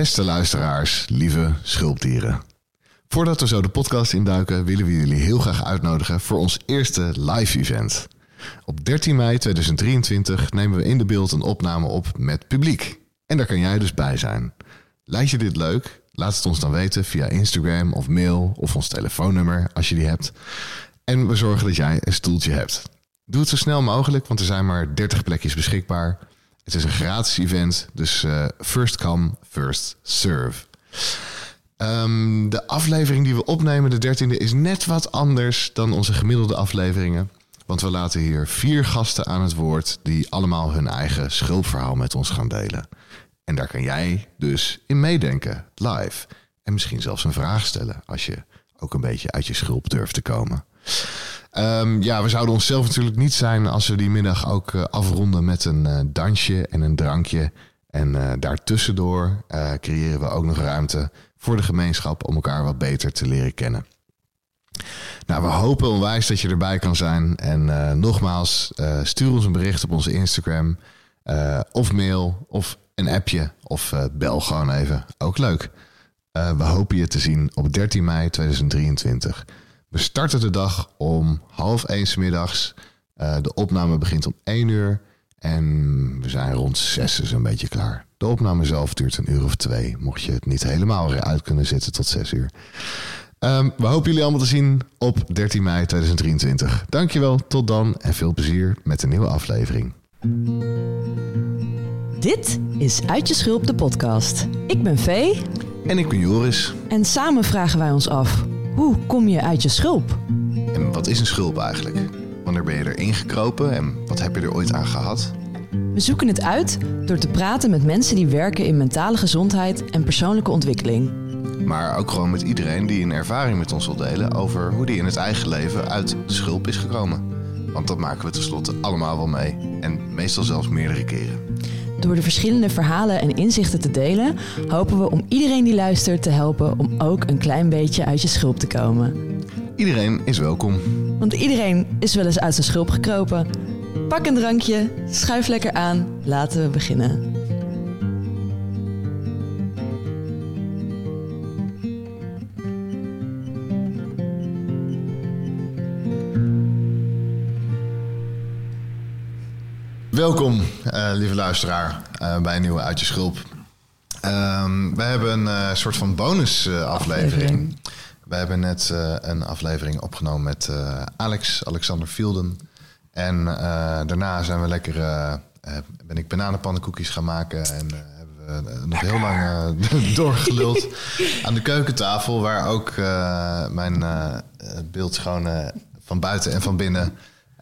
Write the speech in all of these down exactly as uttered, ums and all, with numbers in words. Beste luisteraars, lieve schulpdieren. Voordat we zo de podcast induiken, willen we jullie heel graag uitnodigen voor ons eerste live event. Op dertien mei tweeduizend drieëntwintig nemen we in de beeld een opname op met publiek. En daar kan jij dus bij zijn. Lijkt je dit leuk? Laat het ons dan weten via Instagram of mail of ons telefoonnummer als je die hebt. En we zorgen dat jij een stoeltje hebt. Doe het zo snel mogelijk, want er zijn maar dertig plekjes beschikbaar. Het is een gratis event, dus uh, first come, first serve. Um, de aflevering die we opnemen, de dertiende, is net wat anders dan onze gemiddelde afleveringen. Want we laten hier vier gasten aan het woord die allemaal hun eigen schulpverhaal met ons gaan delen. En daar kan jij dus in meedenken, live. En misschien zelfs een vraag stellen als je ook een beetje uit je schulp durft te komen. Um, ja, we zouden onszelf natuurlijk niet zijn als we die middag ook uh, afronden met een uh, dansje en een drankje. En uh, daartussendoor uh, creëren we ook nog ruimte voor de gemeenschap om elkaar wat beter te leren kennen. Nou, we hopen onwijs dat je erbij kan zijn. En uh, nogmaals, uh, stuur ons een bericht op onze Instagram uh, of mail of een appje of uh, bel gewoon even. Ook leuk. Uh, we hopen je te zien op dertien mei tweeduizend drieëntwintig. We starten de dag om half één 's middags. Uh, de opname begint om één uur. En we zijn rond zes dus een beetje klaar. De opname zelf duurt een uur of twee. Mocht je het niet helemaal weer uit kunnen zitten tot zes uur. Um, we hopen jullie allemaal te zien op dertien mei tweeduizend drieëntwintig. Dankjewel, tot dan en veel plezier met een nieuwe aflevering. Dit is Uit je Schulp, de podcast. Ik ben Vee. En ik ben Joris. En samen vragen wij ons af, hoe kom je uit je schulp? En wat is een schulp eigenlijk? Wanneer ben je erin gekropen en wat heb je er ooit aan gehad? We zoeken het uit door te praten met mensen die werken in mentale gezondheid en persoonlijke ontwikkeling. Maar ook gewoon met iedereen die een ervaring met ons wil delen over hoe die in het eigen leven uit de schulp is gekomen. Want dat maken we tenslotte allemaal wel mee en meestal zelfs meerdere keren. Door de verschillende verhalen en inzichten te delen, hopen we om iedereen die luistert te helpen om ook een klein beetje uit je schulp te komen. Iedereen is welkom. Want iedereen is wel eens uit zijn schulp gekropen. Pak een drankje, schuif lekker aan, laten we beginnen. Welkom, uh, lieve luisteraar, uh, bij een nieuwe Uit je Schulp. Um, we hebben een uh, soort van bonus uh, aflevering. aflevering. We hebben net uh, een aflevering opgenomen met uh, Alex, Alexander Fielden. En uh, daarna zijn we lekker, uh, uh, ben ik bananenpannenkoekjes gaan maken. En uh, hebben we uh, nog heel lang uh, doorgeluld aan de keukentafel. Waar ook uh, mijn uh, beeldschone van buiten en van binnen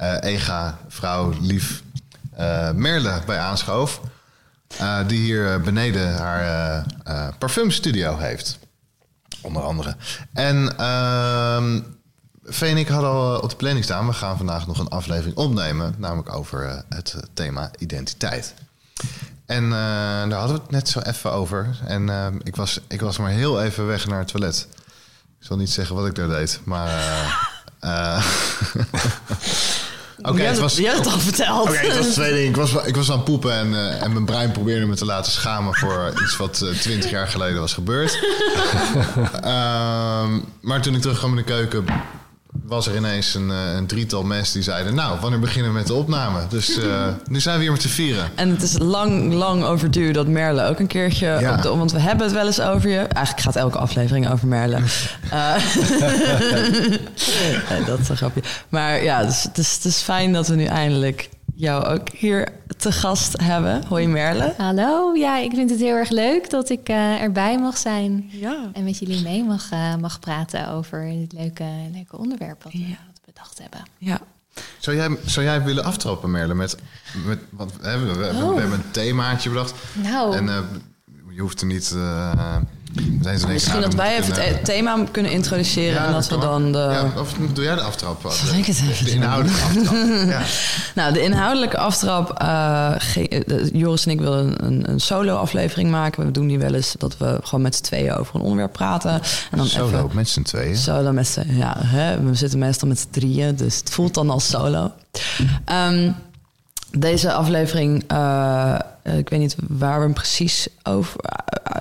uh, ega, vrouw, lief... Uh, Merle bij aanschoof, uh, die hier beneden haar uh, uh, parfumstudio heeft, onder andere. En uh, Vee en ik hadden al op de planning staan, we gaan vandaag nog een aflevering opnemen, namelijk over uh, het thema identiteit. En uh, daar hadden we het net zo even over. En uh, ik, was, ik was maar heel even weg naar het toilet. Ik zal niet zeggen wat ik daar deed, maar... Uh, uh, Okay, het was, je hebt het al verteld. Okay, het was twee dingen. Ik was, ik was aan het poepen en, uh, en mijn brein probeerde me te laten schamen... voor iets wat twintig uh, jaar geleden was gebeurd. um, maar toen ik terugkwam in de keuken... was er ineens een, een drietal mensen die zeiden... nou, wanneer beginnen we met de opname? Dus uh, nu zijn we hier met te vieren. En het is lang, lang overduur dat Merle ook een keertje... Ja. Op de, want we hebben het wel eens over je. Eigenlijk gaat elke aflevering over Merle. uh, nee, dat is een grapje. Maar ja, dus, dus, het is fijn dat we nu eindelijk jou ook hier te gast hebben. Hoi Merle. Hallo, ja, ik vind het heel erg leuk dat ik uh, erbij mag zijn. Ja. En met jullie mee mag, uh, mag praten over dit leuke, leuke onderwerp wat, ja. uh, wat we bedacht hebben. Ja. Zou jij, zou jij willen aftrappen, Merle? Met, met, wat, hè, we, we, oh. we hebben een themaatje bedacht. Nou. En uh, je hoeft er niet... Uh, Misschien nou, dat wij even kunnen... het thema kunnen introduceren ja, en dat we dan de... Ja, of doe jij de aftrap? Zal ik het even de inhoudelijke aftrap. Ja. Nou, de inhoudelijke aftrap... Uh, ge- de, Joris en ik wilden een, een solo-aflevering maken. We doen die wel eens dat we gewoon met z'n tweeën over een onderwerp praten. En dan solo even, met z'n tweeën? Solo met z'n ja, hè, we zitten meestal met z'n drieën, dus het voelt dan als solo. Um, Deze aflevering, uh, ik weet niet waar we hem precies over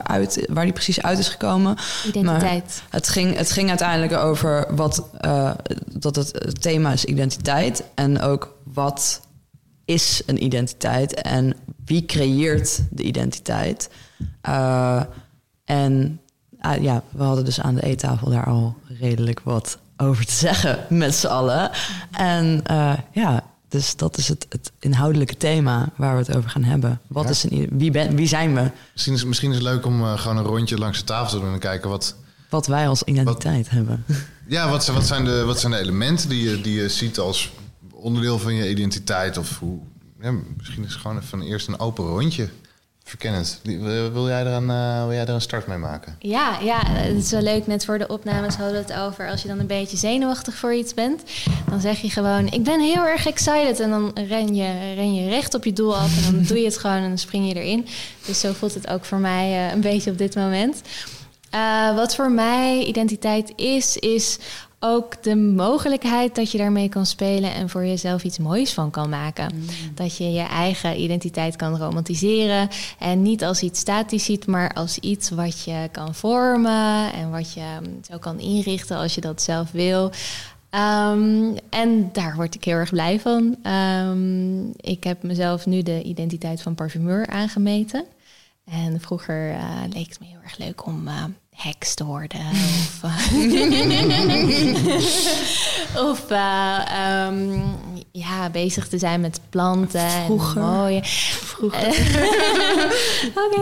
uit, waar die precies uit is gekomen. Identiteit. Maar het ging, het ging uiteindelijk over wat uh, dat het, het thema is identiteit. En ook wat is een identiteit en wie creëert de identiteit. Uh, en uh, ja, we hadden dus aan de eettafel daar al redelijk wat over te zeggen met z'n allen. En uh, ja. Dus dat is het, het inhoudelijke thema waar we het over gaan hebben. Wat ja. is een, wie, ben, wie zijn we? Misschien is, misschien is het leuk om uh, gewoon een rondje langs de tafel te doen en kijken wat... Wat wij als identiteit wat, hebben. Ja, wat, wat, zijn de, wat zijn de elementen die je, die je ziet als onderdeel van je identiteit? Of hoe, ja, misschien is het gewoon even eerst een open rondje. Verkennend. Wil jij er een, uh, wil jij er een start mee maken? Ja, ja, het is wel leuk. Net voor de opnames hadden we het over... als je dan een beetje zenuwachtig voor iets bent... dan zeg je gewoon, ik ben heel erg excited... en dan ren je, ren je recht op je doel af... en dan doe je het gewoon en dan spring je erin. Dus zo voelt het ook voor mij uh, een beetje op dit moment. Uh, wat voor mij identiteit is, is... ook de mogelijkheid dat je daarmee kan spelen... en voor jezelf iets moois van kan maken. Mm. Dat je je eigen identiteit kan romantiseren... en niet als iets statisch ziet... maar als iets wat je kan vormen... en wat je zo kan inrichten als je dat zelf wil. Um, en daar word ik heel erg blij van. Um, ik heb mezelf nu de identiteit van parfumeur aangemeten. En vroeger uh, leek het me heel erg leuk om... Uh, heks te worden. Of, of uh, um, ja, bezig te zijn met planten. Vroeger. En mooie. Vroeger. Oké.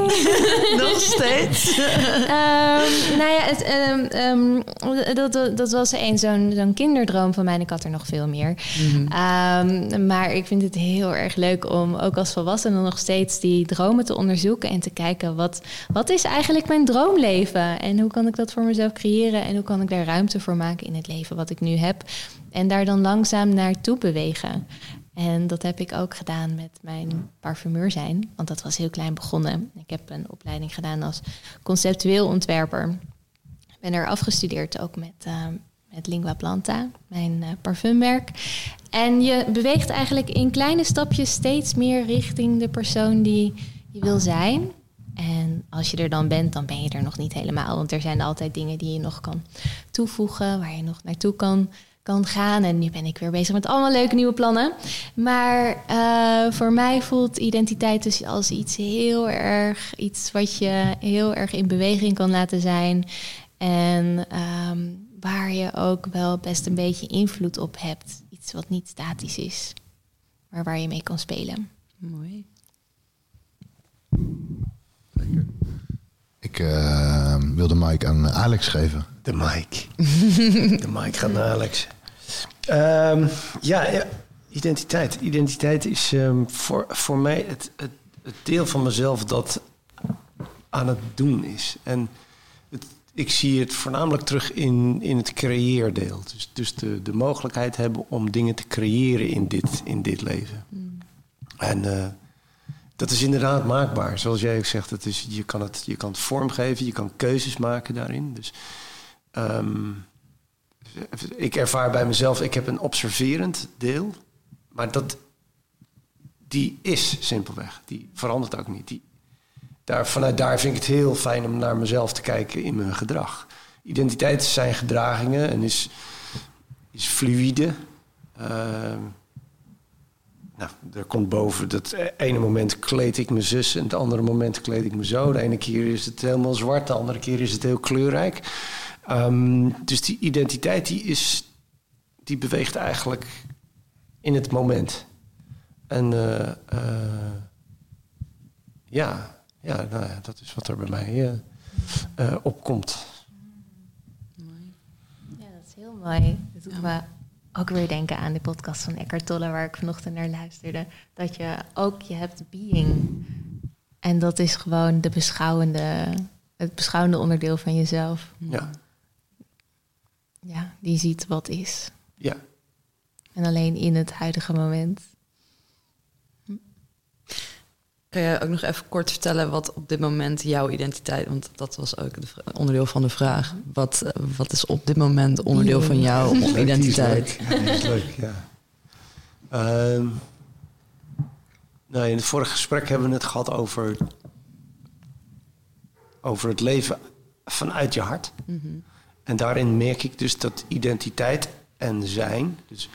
Nog steeds. um, nou ja, het, um, um, dat, dat, dat was eens zo'n, zo'n kinderdroom van mij. En ik had er nog veel meer. Mm-hmm. Um, maar ik vind het heel erg leuk om ook als volwassene nog steeds die dromen te onderzoeken. En te kijken, wat, wat is eigenlijk mijn droomleven? En hoe kan ik dat voor mezelf creëren? En hoe kan ik daar ruimte voor maken in het leven wat ik nu heb? En daar dan langzaam naartoe bewegen. En dat heb ik ook gedaan met mijn parfumeur zijn. Want dat was heel klein begonnen. Ik heb een opleiding gedaan als conceptueel ontwerper. Ik ben er afgestudeerd ook met, uh, met Lingua Planta, mijn uh, parfummerk. En je beweegt eigenlijk in kleine stapjes steeds meer richting de persoon die je wil zijn. En als je er dan bent, dan ben je er nog niet helemaal. Want er zijn altijd dingen die je nog kan toevoegen, waar je nog naartoe kan... kan gaan. En nu ben ik weer bezig met allemaal leuke nieuwe plannen. Maar uh, voor mij voelt identiteit dus als iets heel erg... iets wat je heel erg in beweging kan laten zijn. En um, waar je ook wel best een beetje invloed op hebt. Iets wat niet statisch is, maar waar je mee kan spelen. Mooi. Lekker. Ik uh, wil de mic aan Alex geven. De mic. De mic gaat naar Alex. Um, ja, ja, identiteit. Identiteit is um, voor, voor mij het, het, het deel van mezelf dat aan het doen is. En het, ik zie het voornamelijk terug in, in het creëerdeel. Dus, dus de, de mogelijkheid hebben om dingen te creëren in dit, in dit leven. Mm. En... Uh, dat is inderdaad maakbaar. Zoals jij ook zegt, dat is, je, kan het, je kan het vormgeven, je kan keuzes maken daarin. Dus, um, ik ervaar bij mezelf, ik heb een observerend deel. Maar dat, die is simpelweg. Die verandert ook niet. Die, daar, vanuit daar vind ik het heel fijn om naar mezelf te kijken in mijn gedrag. Identiteit zijn gedragingen en is, is fluïde. Uh, Nou, er komt boven, dat ene moment kleed ik mijn zus en het andere moment kleed ik me zo. De ene keer is het helemaal zwart, de andere keer is het heel kleurrijk. Um, dus die identiteit die is, die beweegt eigenlijk in het moment. En uh, uh, ja, ja nou, dat is wat er bij mij uh, uh, opkomt. Ja, dat is heel mooi. Dat doet me... ook weer denken aan de podcast van Eckhart Tolle... waar ik vanochtend naar luisterde. Dat je ook, je hebt being. En dat is gewoon de beschouwende... het beschouwende onderdeel van jezelf. Ja. Ja, die ziet wat is. Ja. En alleen in het huidige moment. Hm. Kun je ook nog even kort vertellen... wat op dit moment jouw identiteit... want dat was ook het onderdeel van de vraag. Wat, wat is op dit moment onderdeel van jouw identiteit? Dat is leuk, ja. Um, Nou, in het vorige gesprek hebben we het gehad over, over het leven vanuit je hart. Mm-hmm. En daarin merk ik dus dat identiteit en zijn, dus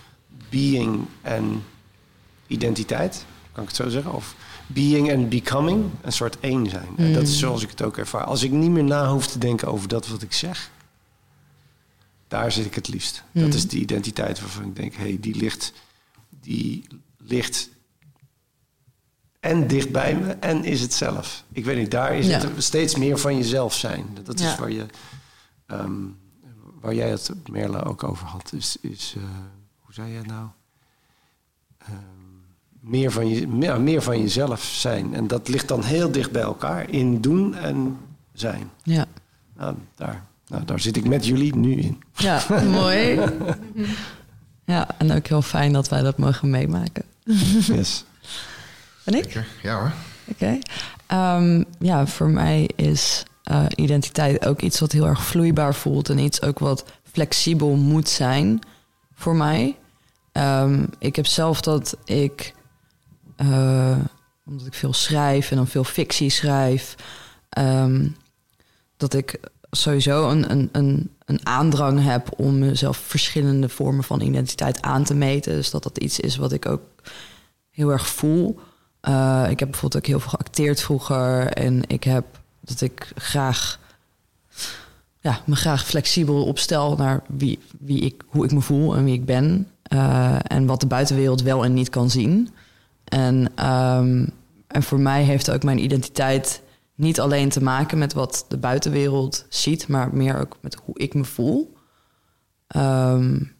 being en identiteit, kan ik het zo zeggen? Of being en becoming, een soort één zijn. Mm. En dat is zoals ik het ook ervaar. Als ik niet meer na hoef te denken over dat wat ik zeg, daar zit ik het liefst. Mm. Dat is die identiteit waarvan ik denk, hé, hey, die ligt, die ligt en dicht bij me en is het zelf. Ik weet niet, daar is ja. het steeds meer van jezelf zijn. Dat is ja. waar je, um, waar jij het, Merle, ook over had. Is, is uh, hoe zei jij nou? Um, Meer van, je, meer, meer van jezelf zijn. En dat ligt dan heel dicht bij elkaar. In doen en zijn. Ja. Nou, daar, nou, daar zit ik met jullie nu in. Ja, mooi. Ja, en ook heel fijn dat wij dat mogen meemaken. Yes. En ik? Zeker. Ja hoor. Oké. Okay. Um, ja, voor mij is uh, identiteit ook iets wat heel erg vloeibaar voelt. En iets ook wat flexibel moet zijn voor mij. Um, ik heb zelf dat ik... Uh, omdat ik veel schrijf en dan veel fictie schrijf, um, dat ik sowieso een, een, een, een aandrang heb om mezelf verschillende vormen van identiteit aan te meten. Dus dat dat iets is wat ik ook heel erg voel. Uh, ik heb bijvoorbeeld ook heel veel geacteerd vroeger en ik heb dat ik graag, ja, me graag flexibel opstel naar wie, wie ik, hoe ik me voel en wie ik ben uh, en wat de buitenwereld wel en niet kan zien. En, um, en voor mij heeft ook mijn identiteit niet alleen te maken met wat de buitenwereld ziet, maar meer ook met hoe ik me voel. Um,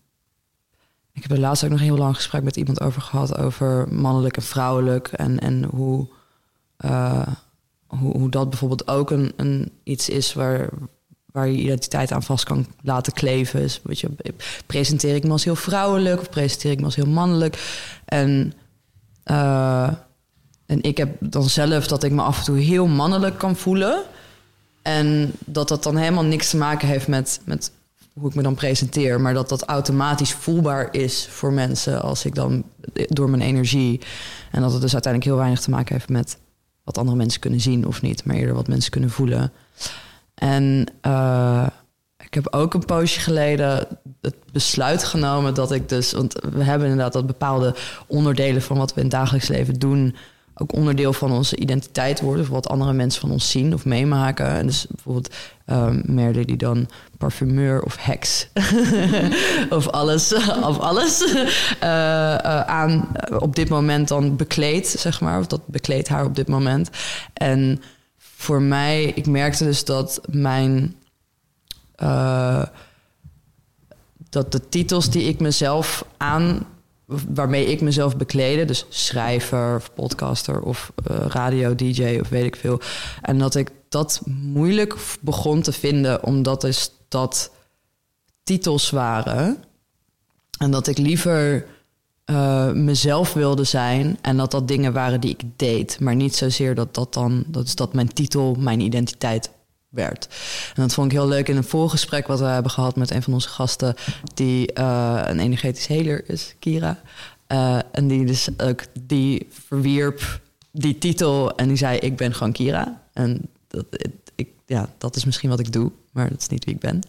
ik heb er laatst ook nog een heel lang gesprek met iemand over gehad, over mannelijk en vrouwelijk. En, en hoe, uh, hoe, hoe dat bijvoorbeeld ook een, een iets is waar, waar je identiteit aan vast kan laten kleven. Dus, weet je, presenteer ik me als heel vrouwelijk of presenteer ik me als heel mannelijk? En... Uh, en ik heb dan zelf dat ik me af en toe heel mannelijk kan voelen. En dat dat dan helemaal niks te maken heeft met, met hoe ik me dan presenteer. Maar dat dat automatisch voelbaar is voor mensen als ik dan door mijn energie. En dat het dus uiteindelijk heel weinig te maken heeft met wat andere mensen kunnen zien of niet. Maar eerder wat mensen kunnen voelen. En uh, ik heb ook een poosje geleden het besluit genomen dat ik dus... want we hebben inderdaad dat bepaalde onderdelen van wat we in het dagelijks leven doen... ook onderdeel van onze identiteit worden. Of wat andere mensen van ons zien of meemaken. En dus bijvoorbeeld um, Merle die dan parfumeur of heks... of alles, of alles uh, uh, aan op dit moment dan bekleed, zeg maar. Of dat bekleedt haar op dit moment. En voor mij, ik merkte dus dat mijn... Uh, dat de titels die ik mezelf aan... waarmee ik mezelf bekleedde... dus schrijver of podcaster of uh, radio-dj of weet ik veel... en dat ik dat moeilijk begon te vinden... omdat is dat titels waren... en dat ik liever uh, mezelf wilde zijn... en dat dat dingen waren die ik deed... maar niet zozeer dat dat dan... dat is dat mijn titel, mijn identiteit... werd. En dat vond ik heel leuk in een voorgesprek wat we hebben gehad met een van onze gasten die uh, een energetisch healer is, Kira. Uh, en die dus ook die verwierp die titel en die zei ik ben gewoon Kira. En dat, ik, ja, dat is misschien wat ik doe, maar dat is niet wie ik ben.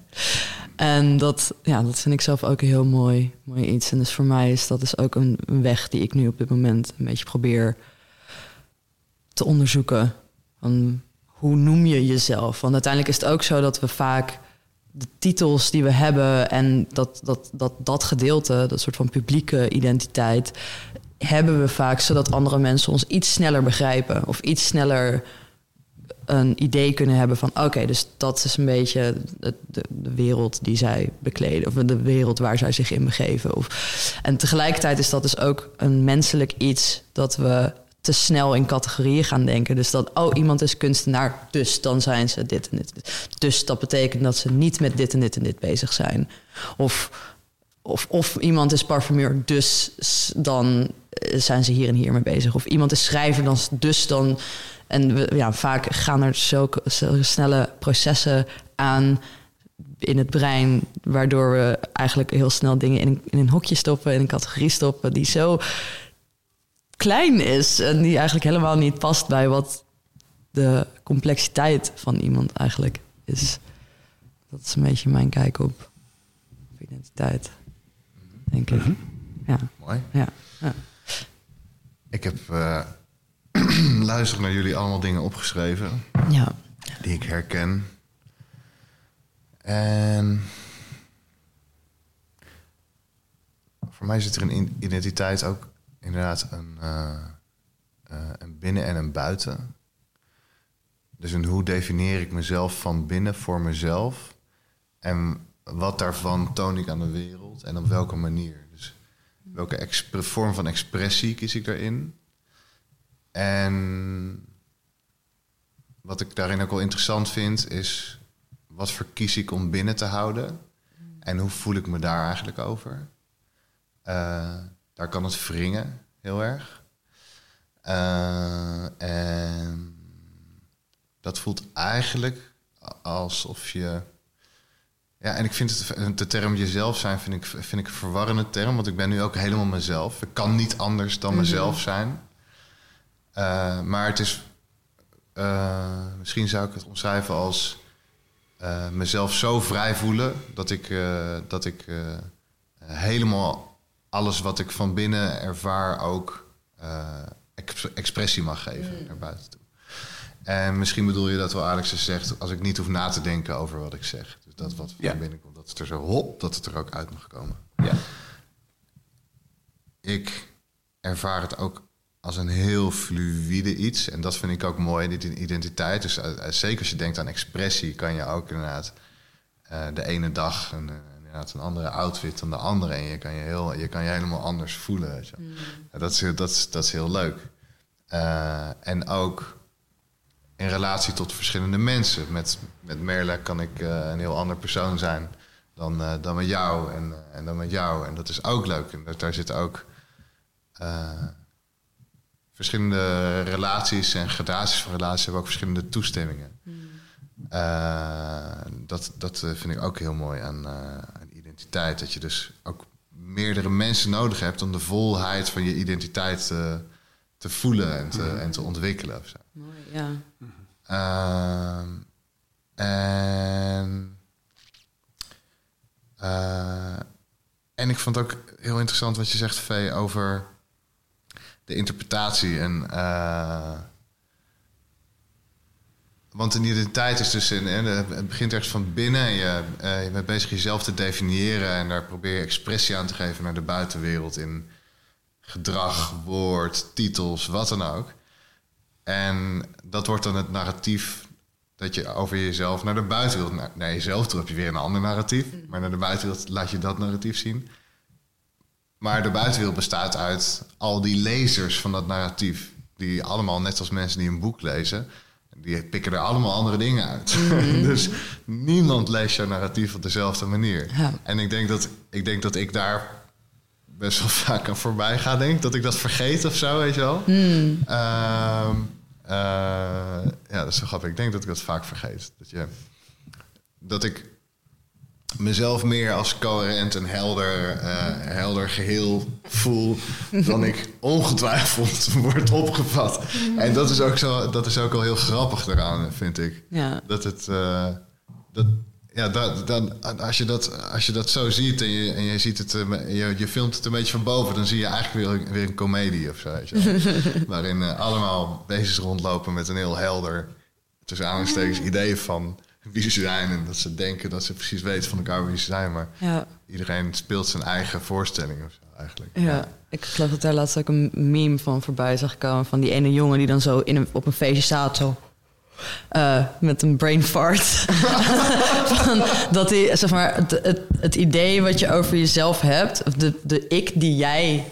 En dat, ja, dat vind ik zelf ook een heel mooi, mooi iets. En dus voor mij is dat dus ook een, een weg die ik nu op dit moment een beetje probeer te onderzoeken. Van, hoe noem je jezelf? Want uiteindelijk is het ook zo dat we vaak de titels die we hebben... en dat, dat, dat, dat gedeelte, dat soort van publieke identiteit... hebben we vaak zodat andere mensen ons iets sneller begrijpen... of iets sneller een idee kunnen hebben van... oké, okay, dus dat is een beetje de, de, de wereld die zij bekleden... of de wereld waar zij zich in begeven. Of, en tegelijkertijd is dat dus ook een menselijk iets dat we... te snel in categorieën gaan denken. Dus dat, oh, iemand is kunstenaar, dus dan zijn ze dit en dit. Dus dat betekent dat ze niet met dit en dit en dit bezig zijn. Of, of, of iemand is parfumeur, dus dan zijn ze hier en hier mee bezig. Of iemand is schrijver, dan, dus dan... En we, ja, vaak gaan er zulke, zulke snelle processen aan in het brein... waardoor we eigenlijk heel snel dingen in, in een hokje stoppen... in een categorie stoppen, die zo... klein is en die eigenlijk helemaal niet past bij wat de complexiteit van iemand eigenlijk is. Dat is een beetje mijn kijk op identiteit, denk ik. Mm-hmm. Ja. Mooi. Ja. Ja. Ik heb uh, luisterend naar jullie allemaal dingen opgeschreven ja. die ik herken. En voor mij zit er in identiteit ook inderdaad een, uh, uh, een binnen en een buiten. Dus een hoe defineer ik mezelf van binnen voor mezelf en wat daarvan toon ik aan de wereld en op welke manier. Dus welke exp- vorm van expressie kies ik daarin. En wat ik daarin ook wel interessant vind is wat verkies ik om binnen te houden en hoe voel ik me daar eigenlijk over. Uh, daar kan het wringen heel erg. Uh, en dat voelt eigenlijk alsof je... Ja, en ik vind het, de term jezelf zijn vind ik, vind ik een verwarrende term, want ik ben nu ook helemaal mezelf. Ik kan niet anders dan mezelf zijn. Uh, maar het is... Uh, misschien zou ik het omschrijven als uh, mezelf zo vrij voelen dat ik, uh, dat ik uh, helemaal alles wat ik van binnen ervaar ook uh, exp- expressie mag geven mm. naar buiten toe. En misschien bedoel je dat wel, Alex zegt, als ik niet hoef na te denken over wat ik zeg. Dus dat wat van ja. binnenkomt, dat het er zo hop, dat het er ook uit mag komen. Ja. Ik ervaar het ook als een heel fluïde iets. En dat vind ik ook mooi, dit identiteit. Dus uh, zeker als je denkt aan expressie, kan je ook inderdaad uh, de ene dag een, inderdaad een andere outfit dan de andere. En je kan je, heel, je, kan je helemaal anders voelen. Weet je. Mm. Ja, dat, is, dat, is, dat is heel leuk. Uh, en ook in relatie tot verschillende mensen. Met, met Merle kan ik uh, een heel ander persoon zijn dan, uh, dan met jou en, uh, en dan met jou. En dat is ook leuk. En dat, daar zitten ook uh, verschillende relaties en gradaties van relaties hebben ook verschillende toestemmingen. Mm. Uh, dat, dat vind ik ook heel mooi aan, uh, aan identiteit. Dat je dus ook meerdere mensen nodig hebt om de volheid van je identiteit te, te voelen en te, mm. en te ontwikkelen. Ofzo. Mooi, ja. Uh, en, uh, en ik vond ook heel interessant wat je zegt, Vee, over de interpretatie. En, uh, want in die tijd is dus in, in, het begint ergens van binnen. Je, uh, je bent bezig jezelf te definiëren en daar probeer je expressie aan te geven naar de buitenwereld in gedrag, woord, titels, wat dan ook. En dat wordt dan het narratief dat je over jezelf naar de buitenwereld... Naar, naar jezelf toe heb je weer een ander narratief. Maar naar de buitenwereld laat je dat narratief zien. Maar de buitenwereld bestaat uit al die lezers van dat narratief. Die allemaal, net als mensen die een boek lezen, die pikken er allemaal andere dingen uit. Mm-hmm. Dus niemand leest jouw narratief op dezelfde manier. Ja. En ik denk dat ik, denk dat ik daar best wel vaak aan voorbij ga, denk ik. Dat ik dat vergeet of zo, weet je wel. Mm. Uh, uh, ja, dat is zo grappig. Ik denk dat ik dat vaak vergeet. Dat, je, dat ik mezelf meer als coherent en helder, uh, helder geheel voel dan ik ongetwijfeld word opgevat. En dat is ook zo, dat is ook al heel grappig eraan, vind ik. Ja. Dat het... Uh, dat, Ja, dan, dan, als, je dat, als je dat zo ziet en je, en je, ziet het, je, je filmt het een beetje van boven, dan zie je eigenlijk weer, weer een komedie of zo. Waarin uh, allemaal wezens rondlopen met een heel helder, tussen aanhalingstekens, idee van wie ze zijn. En dat ze denken dat ze precies weten van elkaar wie ze zijn. Maar ja. iedereen speelt zijn eigen voorstelling of zo eigenlijk. Ja, ja, ik geloof dat daar laatst ook een meme van voorbij zag komen. Van die ene jongen die dan zo in een, op een feestje staat zo. Uh, met een brain fart. Van, dat die, zeg maar, het, het, het idee wat je over jezelf hebt, of de, de ik die jij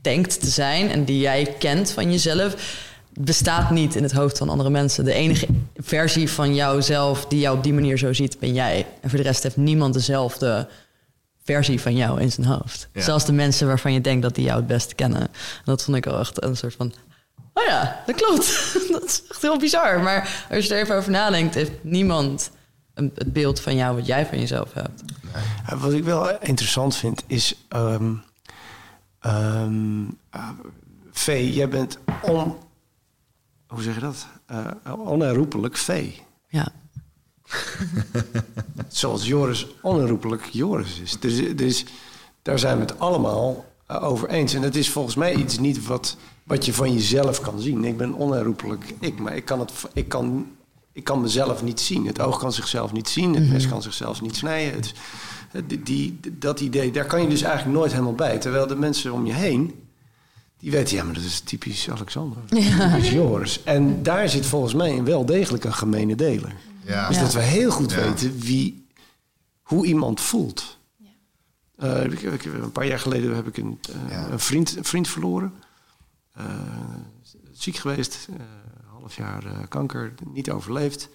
denkt te zijn en die jij kent van jezelf, bestaat niet in het hoofd van andere mensen. De enige versie van jouzelf die jou op die manier zo ziet, ben jij. En voor de rest heeft niemand dezelfde versie van jou in zijn hoofd. Ja. Zelfs de mensen waarvan je denkt dat die jou het beste kennen. En dat vond ik wel echt een soort van... Oh ja, dat klopt. Dat is echt heel bizar. Maar als je er even over nadenkt, heeft niemand een, het beeld van jou wat jij van jezelf hebt. Nee. Wat ik wel interessant vind is... Um, um, vee. Jij bent on... Hoe zeg je dat? Uh, onherroepelijk vee. Ja. Zoals Joris onherroepelijk Joris is. Dus, dus daar zijn we het allemaal uh, over eens. En dat is volgens mij iets niet wat, wat je van jezelf kan zien. Ik ben onherroepelijk ik, maar ik kan, het, ik, kan, ik kan mezelf niet zien. Het oog kan zichzelf niet zien. Het mes kan zichzelf niet snijden. Het, die, die, dat idee, daar kan je dus eigenlijk nooit helemaal bij. Terwijl de mensen om je heen... Die weten, ja, maar dat is typisch Alexander. Ja. Typisch Joris. En daar zit volgens mij een wel degelijk een gemene deler. Ja. Dus dat we heel goed ja. weten wie, hoe iemand voelt. Ja. Uh, ik, ik, een paar jaar geleden heb ik een, uh, ja. een, vriend, een vriend verloren. Uh, ziek geweest. Uh, een half jaar uh, kanker. Niet overleefd.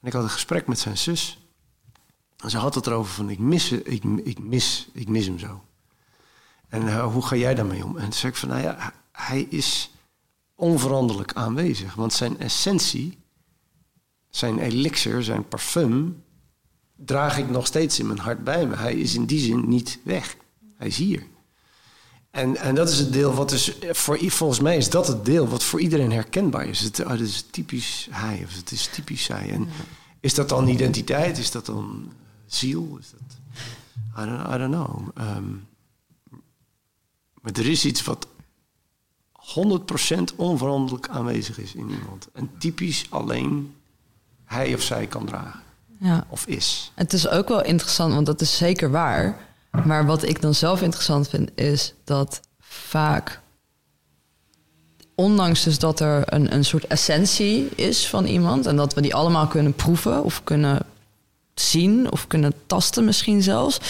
En ik had een gesprek met zijn zus. En ze had het erover van, ik mis, ik, ik mis, ik mis hem zo. En uh, hoe ga jij daarmee om? En toen zei ik van, nou ja, hij is onveranderlijk aanwezig. Want zijn essentie, zijn elixir, zijn parfum... draag ik nog steeds in mijn hart bij me. Hij is in die zin niet weg. Hij is hier. En, en dat is het deel wat is... Voor, volgens mij is dat het deel wat voor iedereen herkenbaar is. Het, oh, dat is typisch hij of het is typisch zij. En is dat dan identiteit? Is dat dan ziel? Is dat, I, don't, I don't know. Um, Maar er is iets wat honderd procent onveranderlijk aanwezig is in iemand. En typisch alleen hij of zij kan dragen. Ja. Of is. Het is ook wel interessant, want dat is zeker waar. Maar wat ik dan zelf interessant vind, is dat vaak... ondanks dus dat er een, een soort essentie is van iemand... en dat we die allemaal kunnen proeven of kunnen zien... of kunnen tasten misschien zelfs...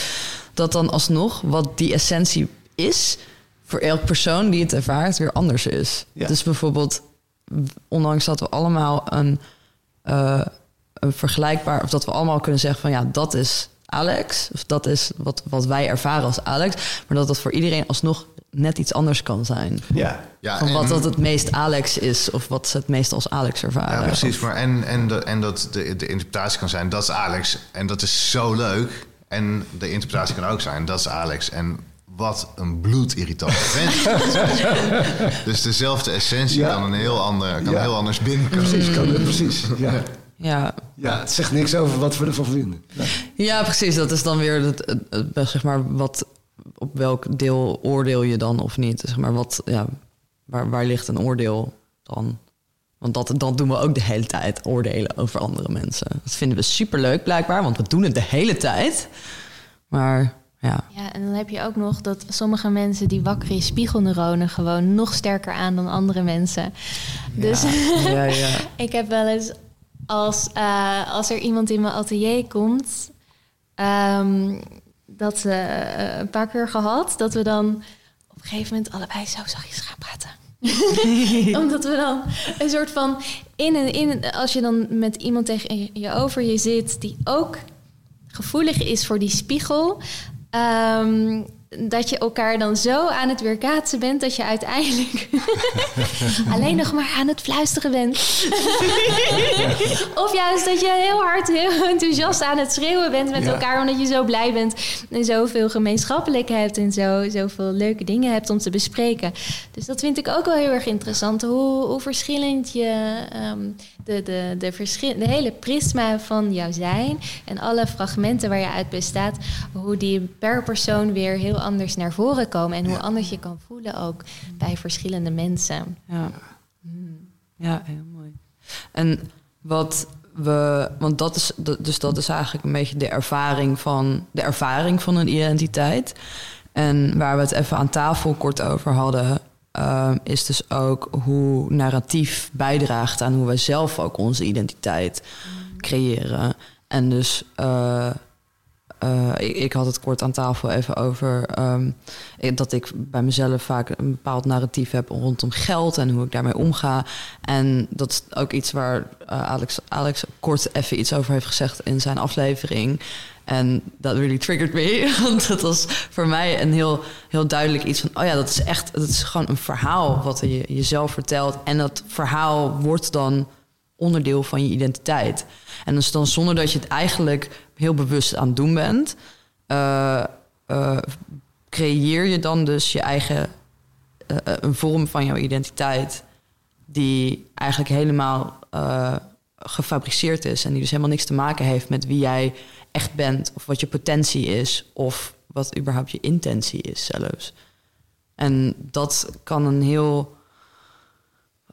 dat dan alsnog wat die essentie is... voor elk persoon die het ervaart weer anders is. Ja. Dus bijvoorbeeld, ondanks dat we allemaal een, uh, een vergelijkbaar... of dat we allemaal kunnen zeggen van ja, dat is Alex... of dat is wat, wat wij ervaren als Alex... maar dat dat voor iedereen alsnog net iets anders kan zijn. Ja. Ja, van wat dat het meest Alex is... of wat ze het meest als Alex ervaren. Ja, precies. Maar en, en, de, en dat de, de interpretatie kan zijn, dat is Alex... en dat is zo leuk. En de interpretatie kan ook zijn, dat is Alex... en wat een bloedirritant mens. Dus dezelfde essentie ja. kan, een heel, ander, kan ja. heel anders binnenkomen. Precies, kan het, precies. Ja. Ja. ja, het zegt niks over wat we ervan vinden. Ja, ja precies. Dat is dan weer het, het, het, het, zeg maar wat, op welk deel oordeel je dan of niet. Zeg maar wat, ja, waar, waar ligt een oordeel dan? Want dat, dat doen we ook de hele tijd, oordelen over andere mensen. Dat vinden we superleuk blijkbaar, want we doen het de hele tijd. Maar... Ja. Ja, en dan heb je ook nog dat sommige mensen... die wakkere spiegelneuronen gewoon nog sterker aan dan andere mensen. Dus ja, ja, ja. Ik heb wel eens... Als, uh, als er iemand in mijn atelier komt... Um, dat ze uh, een paar keer gehad... dat we dan op een gegeven moment allebei zo zachtjes gaan praten. Omdat we dan een soort van... in en in als je dan met iemand tegen je over je zit... die ook gevoelig is voor die spiegel... Um, dat je elkaar dan zo aan het weerkaatsen bent... dat je uiteindelijk alleen nog maar aan het fluisteren bent. Of juist dat je heel hard, heel enthousiast aan het schreeuwen bent met ja. elkaar... omdat je zo blij bent en zoveel gemeenschappelijk hebt... en zo, zoveel leuke dingen hebt om te bespreken. Dus dat vind ik ook wel heel erg interessant. Hoe, hoe verschillend je... Um, De, de, de, verschil, de hele prisma van jouw zijn en alle fragmenten waar je uit bestaat, hoe die per persoon weer heel anders naar voren komen en hoe ja. anders je kan voelen ook bij verschillende mensen. Ja, ja heel mooi. En wat we, want dat is, dus dat is eigenlijk een beetje de ervaring van, de ervaring van een identiteit. En waar we het even aan tafel kort over hadden. Uh, is dus ook hoe narratief bijdraagt aan hoe wij zelf ook onze identiteit creëren. En dus, uh, uh, ik, ik had het kort aan tafel even over... Um, dat ik bij mezelf vaak een bepaald narratief heb rondom geld... en hoe ik daarmee omga. En dat is ook iets waar uh, Alex, Alex kort even iets over heeft gezegd in zijn aflevering... En dat really triggered me. Want dat was voor mij een heel, heel duidelijk iets van... oh ja, dat is echt, dat is gewoon een verhaal wat je jezelf vertelt. En dat verhaal wordt dan onderdeel van je identiteit. En dus dan zonder dat je het eigenlijk heel bewust aan het doen bent... Uh, uh, creëer je dan dus je eigen uh, een vorm van jouw identiteit die eigenlijk helemaal uh, gefabriceerd is en die dus helemaal niks te maken heeft met wie jij echt bent of wat je potentie is of wat überhaupt je intentie is zelfs. En dat kan een heel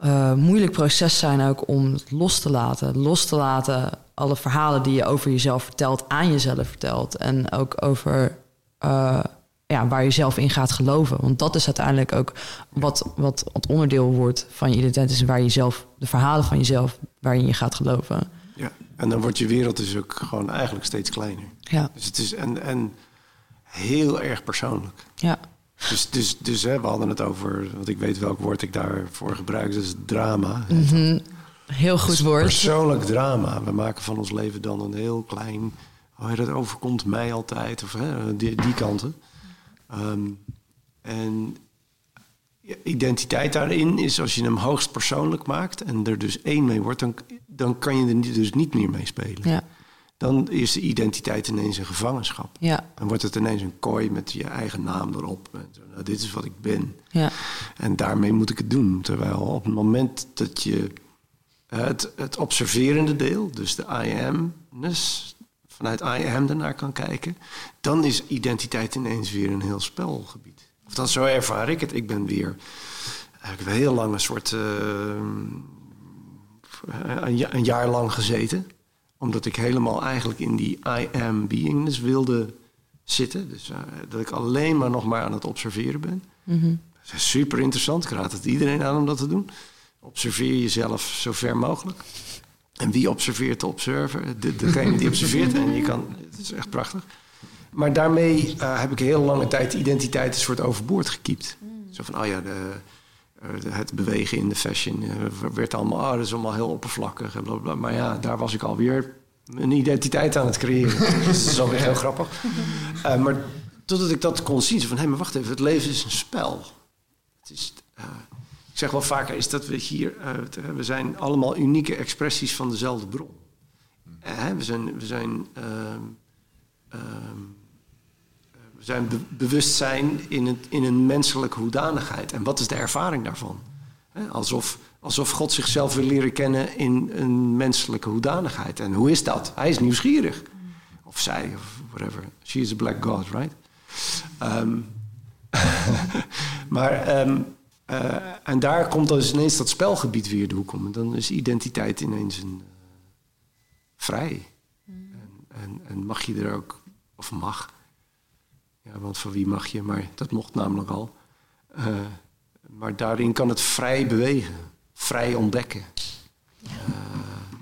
uh, moeilijk proces zijn ook om het los te laten. Los te laten alle verhalen die je over jezelf vertelt, aan jezelf vertelt. En ook over uh, ja, waar je zelf in gaat geloven. Want dat is uiteindelijk ook wat, wat het onderdeel wordt van je identiteit. Is waar je zelf, de verhalen van jezelf, waarin je gaat geloven. Ja, en dan wordt je wereld dus ook gewoon eigenlijk steeds kleiner. Ja. Dus het is en, en heel erg persoonlijk. Ja. Dus, dus, dus hè, we hadden het over, want ik weet welk woord ik daarvoor gebruik, dat is drama. Mm-hmm. Heel goed dus woord. Persoonlijk drama. We maken van ons leven dan een heel klein, oh, dat overkomt mij altijd, of hè, die, die kanten. Um, en ja, identiteit daarin is als je hem hoogst persoonlijk maakt en er dus één mee wordt, dan, dan kan je er niet, dus niet meer mee spelen. Ja. Dan is de identiteit ineens een gevangenschap. Ja. Dan wordt het ineens een kooi met je eigen naam erop. En zo, nou, dit is wat ik ben. Ja. En daarmee moet ik het doen. Terwijl op het moment dat je het, het observerende deel, dus de I am-ness, vanuit I am daarnaar kan kijken, dan is identiteit ineens weer een heel spelgebied. Of dat, zo ervaar ik het. Ik ben weer eigenlijk heel lang een soort Uh, een, een jaar lang gezeten, omdat ik helemaal eigenlijk in die I am beingness wilde zitten. Dus uh, dat ik alleen maar nog maar aan het observeren ben. Mm-hmm. Dat is super interessant. Ik raad het iedereen aan om dat te doen. Observeer jezelf zo ver mogelijk. En wie observeert de observer? De, degene die observeert. En je kan, het is echt prachtig. Maar daarmee uh, heb ik heel lange tijd identiteit een soort overboord gekiept. Mm. Zo van, oh ja, de, het bewegen in de fashion werd allemaal, oh, dat is allemaal heel oppervlakkig en blablabla. Maar ja, daar was ik alweer een identiteit aan het creëren. Dus dat is alweer heel grappig. Uh, maar totdat ik dat kon zien, van, hé, hey, maar wacht even, het leven is een spel. Het is, uh, ik zeg wel vaker, is dat we hier, uh, we zijn allemaal unieke expressies van dezelfde bron. Uh, we zijn, we zijn, uh, uh, We zijn be- bewustzijn in, het, in een menselijke hoedanigheid. En wat is de ervaring daarvan? He, alsof, alsof God zichzelf wil leren kennen in een menselijke hoedanigheid. En hoe is dat? Hij is nieuwsgierig. Of zij, of whatever. She is a black god, right? Um, maar, um, uh, en daar komt dus ineens dat spelgebied weer de hoek om. En dan is identiteit ineens een, uh, vrij. Mm. En, en, en mag je er ook, of mag... Ja, want van wie mag je, maar dat mocht namelijk al. Uh, maar daarin kan het vrij bewegen, vrij ontdekken. Ja. Uh,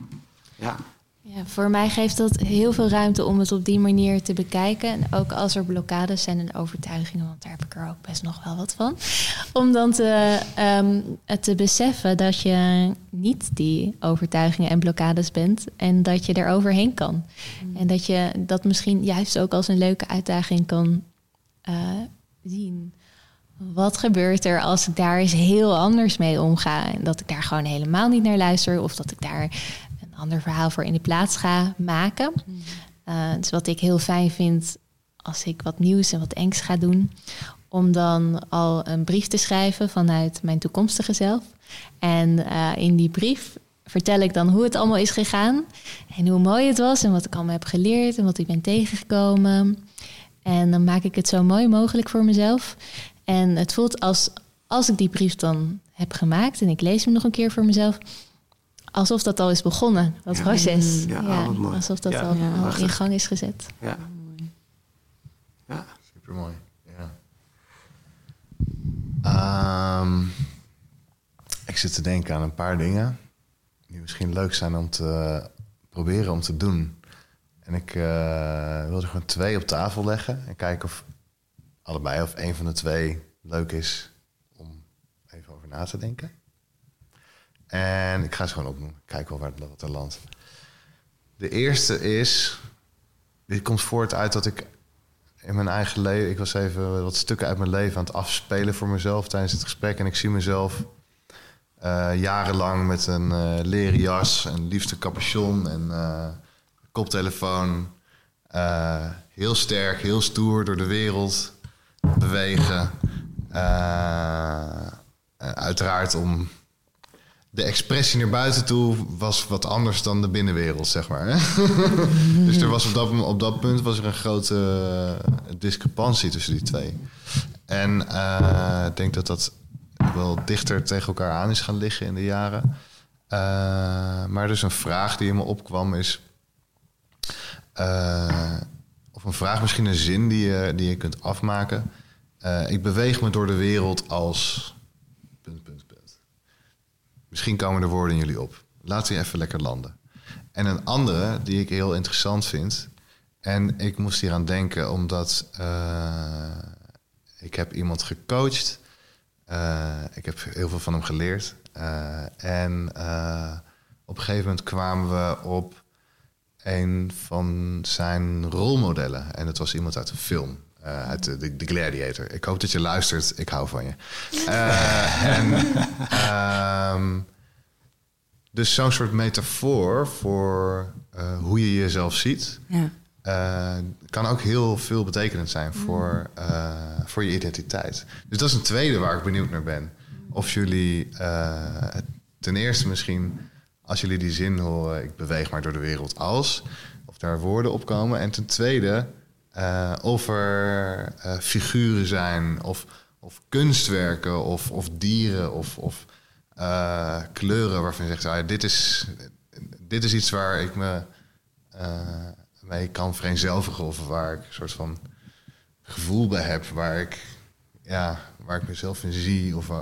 ja. Ja, voor mij geeft dat heel veel ruimte om het op die manier te bekijken. En ook als er blokkades zijn en overtuigingen, want daar heb ik er ook best nog wel wat van. Om dan te, um, te beseffen dat je niet die overtuigingen en blokkades bent. En dat je er overheen kan. Mm. En dat je dat misschien juist ook als een leuke uitdaging kan uh, zien. Wat gebeurt er als ik daar eens heel anders mee omga? En dat ik daar gewoon helemaal niet naar luister. Of dat ik daar ander verhaal voor in de plaats ga maken. Uh, dus wat ik heel fijn vind als ik wat nieuws en wat engs ga doen, om dan al een brief te schrijven vanuit mijn toekomstige zelf. En uh, in die brief vertel ik dan hoe het allemaal is gegaan en hoe mooi het was en wat ik allemaal heb geleerd en wat ik ben tegengekomen. En dan maak ik het zo mooi mogelijk voor mezelf. En het voelt als, als ik die brief dan heb gemaakt en ik lees hem nog een keer voor mezelf, alsof dat al is begonnen, dat ja. proces. Ja, ja, ja, alsof dat ja, al, ja, al in gang is gezet. Ja, ja. Supermooi. Ja. Um, ik zit te denken aan een paar dingen die misschien leuk zijn om te proberen om te doen. En ik uh, wil er gewoon twee op tafel leggen en kijken of allebei of één van de twee leuk is om even over na te denken. En ik ga ze gewoon opnoemen. Kijk wel waar het, wat er landt. De eerste is, dit komt voort uit dat ik in mijn eigen leven, ik was even wat stukken uit mijn leven aan het afspelen voor mezelf tijdens het gesprek. En ik zie mezelf uh, jarenlang met een uh, leren jas, een liefste capuchon en uh, koptelefoon. Uh, heel sterk, heel stoer door de wereld bewegen. Uh, uiteraard om... De expressie naar buiten toe was wat anders dan de binnenwereld, zeg maar. Hè? Dus er was op, dat, op dat punt was er een grote discrepantie tussen die twee. En uh, ik denk dat dat wel dichter tegen elkaar aan is gaan liggen in de jaren. Uh, maar dus een vraag die in me opkwam is... Uh, of een vraag, misschien een zin die je, die je kunt afmaken. Uh, ik beweeg me door de wereld als... Misschien komen de woorden in jullie op. Laat die even lekker landen. En een andere die ik heel interessant vind. En ik moest hier aan denken omdat uh, ik heb iemand gecoacht. Uh, ik heb heel veel van hem geleerd. Uh, en uh, op een gegeven moment kwamen we op een van zijn rolmodellen. En dat was iemand uit een film. Uh, uit de, de, de Gladiator. Ik hoop dat je luistert. Ik hou van je. Uh, en, uh, dus zo'n soort metafoor voor uh, hoe je jezelf ziet... Ja. Uh, kan ook heel veel betekenend zijn voor, uh, voor je identiteit. Dus dat is een tweede waar ik benieuwd naar ben. Of jullie uh, ten eerste misschien... als jullie die zin horen... ik beweeg maar door de wereld als... of daar woorden op komen. En ten tweede... Uh, of er uh, figuren zijn, of, of kunstwerken, of, of dieren, of, of uh, kleuren waarvan je zegt... Ah, dit, is, dit is iets waar ik me uh, mee kan vereenzelvigen... of waar ik een soort van gevoel bij heb, waar ik, ja, waar ik mezelf in zie... of, uh,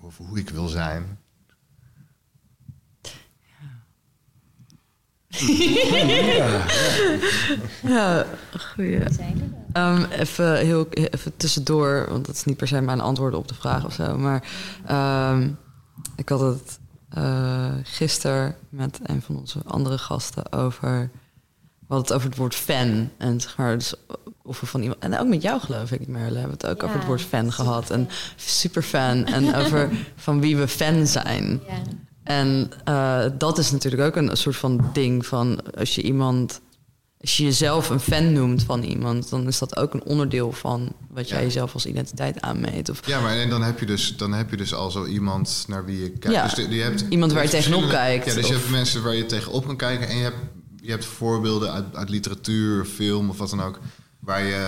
of hoe ik wil zijn... Ja, ja, goeie. Um, even, heel, even tussendoor, want dat is niet per se mijn antwoorden op de vraag of zo. Maar um, ik had het uh, gisteren met een van onze andere gasten over... We hadden het over het woord fan. En zeg maar, dus of we van iemand... En ook met jou, geloof ik, Merle, hebben we het ook ja, over het woord fan gehad. En superfan. En over van wie we fan zijn. Ja. En uh, dat is natuurlijk ook een soort van ding van... als je iemand, als je jezelf een fan noemt van iemand... dan is dat ook een onderdeel van wat jij ja. jezelf als identiteit aanmeet. Of ja, maar en dan heb je dus, dan heb je dus al zo iemand naar wie je kijkt. Ja, dus de, je hebt, iemand waar je tegenop kijkt. Ja, dus of, je hebt mensen waar je tegenop kan kijken... en je hebt, je hebt voorbeelden uit, uit literatuur, film of wat dan ook... Waar je,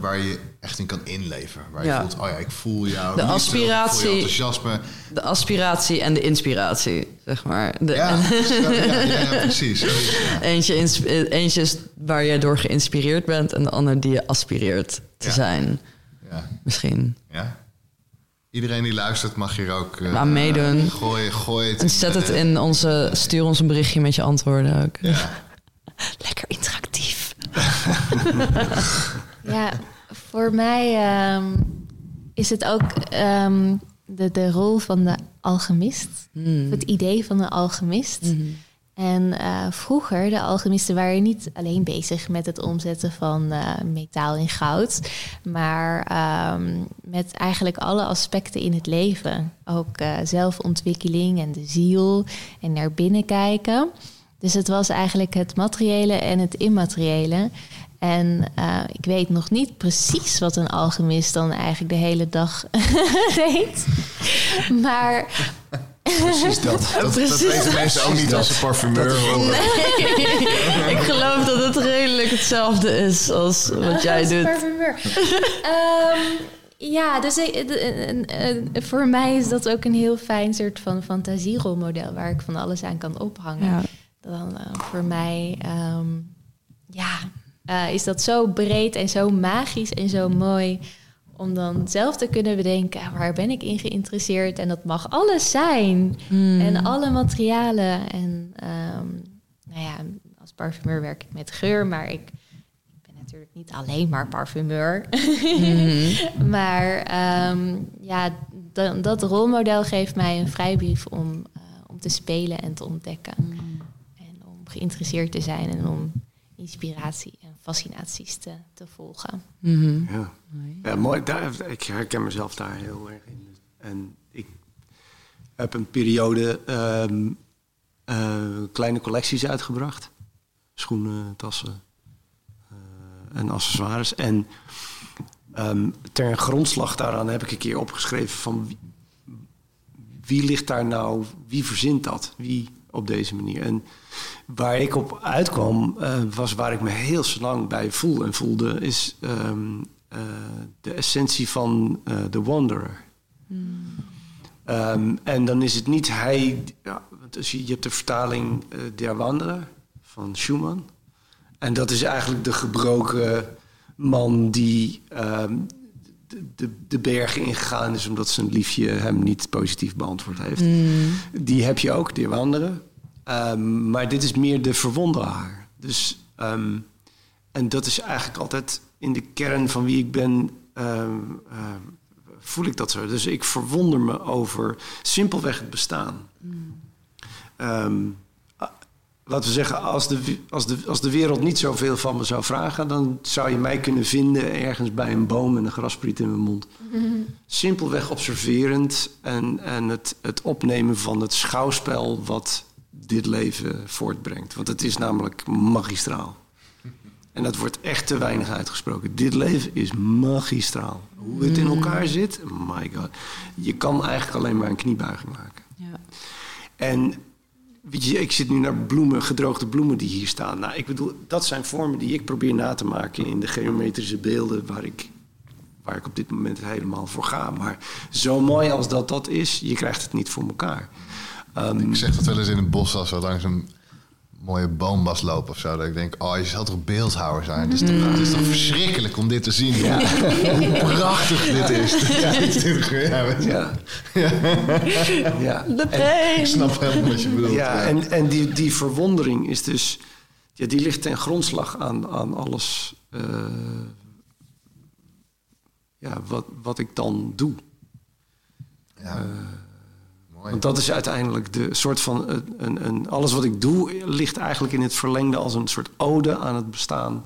waar je echt in kan inleven. Waar je ja. voelt, oh ja, ik voel jou. De liefde, aspiratie. Ik voel je enthousiasme. De aspiratie en de inspiratie, zeg maar. De, ja, ja, ja, ja, precies. Ja. Eentje, ins- eentje is waar je door geïnspireerd bent... en de ander die je aspireert te ja. zijn. Ja. Misschien. Ja. Iedereen die luistert mag hier ook... Uh, aan meedoen. Gooi, gooi het. En zet het in onze... Stuur ons een berichtje met je antwoorden ook. Ja. Lekker interactief. Ja, voor mij um, is het ook um, de, de rol van de alchemist. Mm. Het idee van de alchemist. Mm-hmm. En uh, vroeger, de alchemisten waren niet alleen bezig met het omzetten van uh, metaal in goud. Maar um, met eigenlijk alle aspecten in het leven. Ook uh, zelfontwikkeling en de ziel en naar binnen kijken. Dus het was eigenlijk het materiële en het immateriële. En uh, ik weet nog niet precies wat een alchemist dan eigenlijk de hele dag deed. Maar... Precies dat. Dat, Precies dat weten mensen ook niet als een parfumeur. Is, nee. Ik geloof dat het redelijk hetzelfde is als wat jij als doet. Parfumeur. um, Ja, dus voor mij is dat ook een heel fijn soort van fantasierolmodel... waar ik van alles aan kan ophangen. Ja. Dan uh, voor mij um, ja, uh, is dat zo breed en zo magisch en zo mooi... om dan zelf te kunnen bedenken, waar ben ik in geïnteresseerd? En dat mag alles zijn. Mm. En alle materialen. En um, nou ja, als parfumeur werk ik met geur, maar ik... Natuurlijk niet alleen maar parfumeur. Mm-hmm. Maar um, ja, d- dat rolmodel geeft mij een vrijbrief om, uh, om te spelen en te ontdekken. Mm. En om geïnteresseerd te zijn en om inspiratie en fascinaties te, te volgen. Mm-hmm. Ja. Ja, mooi. Daar, ik herken mezelf daar heel erg in. En ik heb een periode um, uh, kleine collecties uitgebracht. Schoenen, tassen... en accessoires. En Um, ter grondslag daaraan heb ik een keer opgeschreven van wie, wie ligt daar nou, wie verzint dat, wie op deze manier. En waar ik op uitkwam, uh, was waar ik me heel lang bij voel en voelde, is um, uh, de essentie van uh, The Wanderer. Mm. Um, en dan is het niet hij, ja, want als je, je hebt de vertaling uh, Der Wanderer van Schumann. En dat is eigenlijk de gebroken man die um, de, de, de bergen ingegaan is omdat zijn liefje hem niet positief beantwoord heeft. Mm. Die heb je ook, Der Wanderer. Um, maar dit is meer de verwonderaar. Dus, um, en dat is eigenlijk altijd in de kern van wie ik ben. Um, uh, voel ik dat zo. Dus ik verwonder me over simpelweg het bestaan. Mm. Um, laten we zeggen, als de, als, de, als de wereld niet zoveel van me zou vragen, dan zou je mij kunnen vinden ergens bij een boom met een graspriet in mijn mond. Mm. Simpelweg observerend en, en het, het opnemen van het schouwspel wat dit leven voortbrengt. Want het is namelijk magistraal. En dat wordt echt te weinig uitgesproken. Dit leven is magistraal. Hoe het in elkaar zit, my god. Je kan eigenlijk alleen maar een kniebuiging maken. Ja. En weet je, ik zit nu naar bloemen, gedroogde bloemen die hier staan. Nou, ik bedoel, dat zijn vormen die ik probeer na te maken in de geometrische beelden waar ik, waar ik op dit moment helemaal voor ga. Maar zo mooi als dat dat is, je krijgt het niet voor elkaar. Um, ik zeg dat wel eens in het bos als we langs een mooie boomwas lopen of zo. Dat ik denk, oh, je zal toch beeldhouwer zijn? Dus mm. Het is toch verschrikkelijk om dit te zien? Ja. Hoe prachtig dit is. Ja, ja. ja. ja. En, ik snap helemaal wat je bedoelt. Ja, ja. En, en die, die verwondering is dus, ja, die ligt ten grondslag aan, aan alles uh, ja, wat, wat ik dan doe. Ja. Uh, Want dat is uiteindelijk de soort van een, een, een, alles wat ik doe ligt eigenlijk in het verlengde als een soort ode aan het bestaan.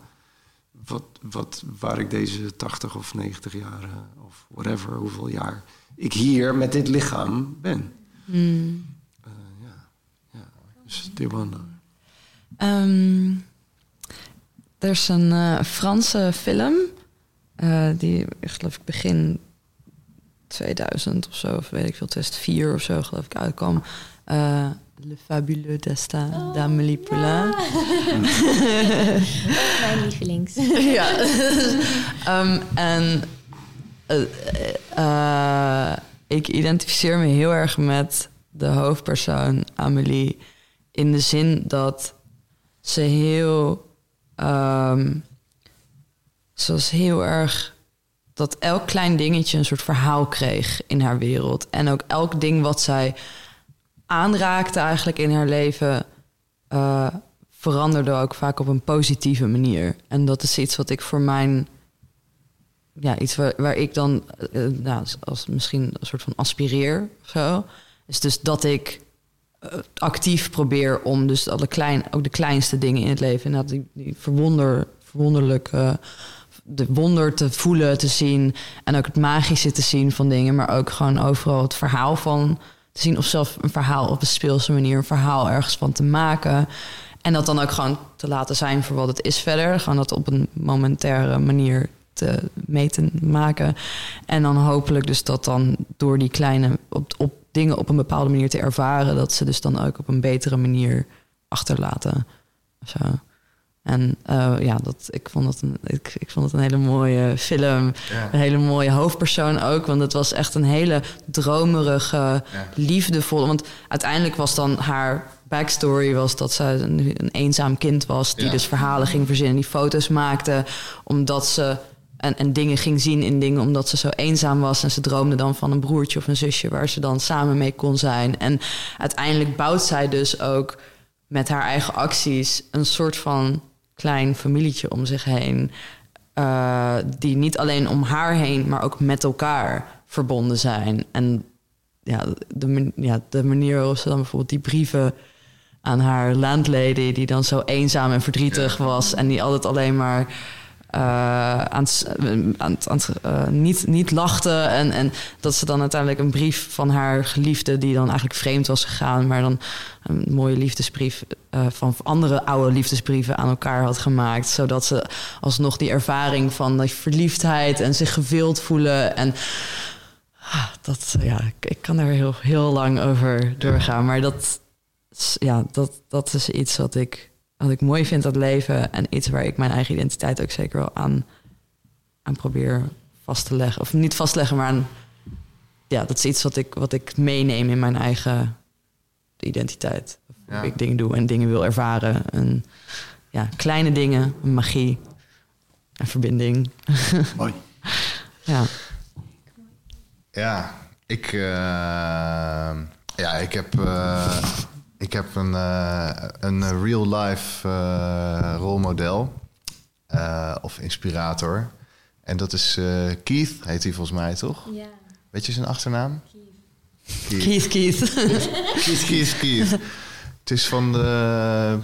Wat, wat, waar ik deze tachtig of negentig jaar of whatever, hoeveel jaar ik hier met dit lichaam ben. Mm. Uh, ja, ja. Dus dit wonder. Um, er is een uh, Franse film uh, die, ik geloof ik, begin tweeduizend of zo, of weet ik veel, tweeduizend vier of zo, geloof ik, uitkwam. Uh, Le Fabuleux Destin oh, d'Amélie Poulain. Ja. Mijn lievelings. Ja. um, en uh, uh, ik identificeer me heel erg met de hoofdpersoon Amélie, in de zin dat ze heel... Um, ze was heel erg... dat elk klein dingetje een soort verhaal kreeg in haar wereld. En ook elk ding wat zij aanraakte eigenlijk in haar leven... Uh, veranderde ook vaak op een positieve manier. En dat is iets wat ik voor mijn... ja, iets waar, waar ik dan uh, nou, als misschien een soort van aspireer of zo. Is dus dat ik uh, actief probeer om dus alle klein, ook de kleinste dingen in het leven... en dat ik die verwonder, verwonderlijke... Uh, de wonder te voelen, te zien... en ook het magische te zien van dingen... maar ook gewoon overal het verhaal van te zien... of zelf een verhaal op een speelse manier... een verhaal ergens van te maken... en dat dan ook gewoon te laten zijn voor wat het is verder. Gewoon dat op een momentaire manier te mee te maken. En dan hopelijk dus dat dan door die kleine... op, op dingen op een bepaalde manier te ervaren... dat ze dus dan ook op een betere manier achterlaten. Zo. En uh, ja, dat, ik, vond dat een, ik, ik vond dat een hele mooie film. Ja. Een hele mooie hoofdpersoon ook. Want het was echt een hele dromerige, ja. liefdevolle... Want uiteindelijk was dan haar backstory... was dat ze een, een eenzaam kind was... die ja. dus verhalen ging verzinnen, die foto's maakte... omdat ze en, en dingen ging zien in dingen... omdat ze zo eenzaam was. En ze droomde dan van een broertje of een zusje... waar ze dan samen mee kon zijn. En uiteindelijk bouwt zij dus ook... met haar eigen acties een soort van... klein familietje om zich heen... Uh, die niet alleen om haar heen... maar ook met elkaar verbonden zijn. En ja de, ja, de manier waarop ze dan bijvoorbeeld... die brieven aan haar landlady... die dan zo eenzaam en verdrietig was... en die altijd alleen maar Uh, aan het, aan het, aan het uh, niet, niet lachten. En, en dat ze dan uiteindelijk een brief van haar geliefde, die dan eigenlijk vreemd was gegaan, maar dan een mooie liefdesbrief uh, van andere oude liefdesbrieven aan elkaar had gemaakt. Zodat ze alsnog die ervaring van die verliefdheid en zich gewild voelen. En ah, dat, ja, ik, ik kan daar heel, heel lang over doorgaan. Maar dat, ja, dat, dat is iets wat ik. Wat ik mooi vind, dat leven. En iets waar ik mijn eigen identiteit ook zeker wel aan, aan probeer vast te leggen. Of niet vast te leggen, maar aan, ja, dat is iets wat ik, wat ik meeneem in mijn eigen identiteit. Ja. Hoe ik dingen doe en dingen wil ervaren. En, ja, kleine dingen, magie en verbinding. Mooi. Ja. Ja, ik... Uh, ja, ik heb... Uh, Ik heb een, uh, een real-life uh, rolmodel uh, of inspirator. En dat is uh, Keith, heet hij volgens mij, toch? Ja. Weet je zijn achternaam? Keith. Keith, Keith. Keith, Keith, Keith, Keith. Het is van de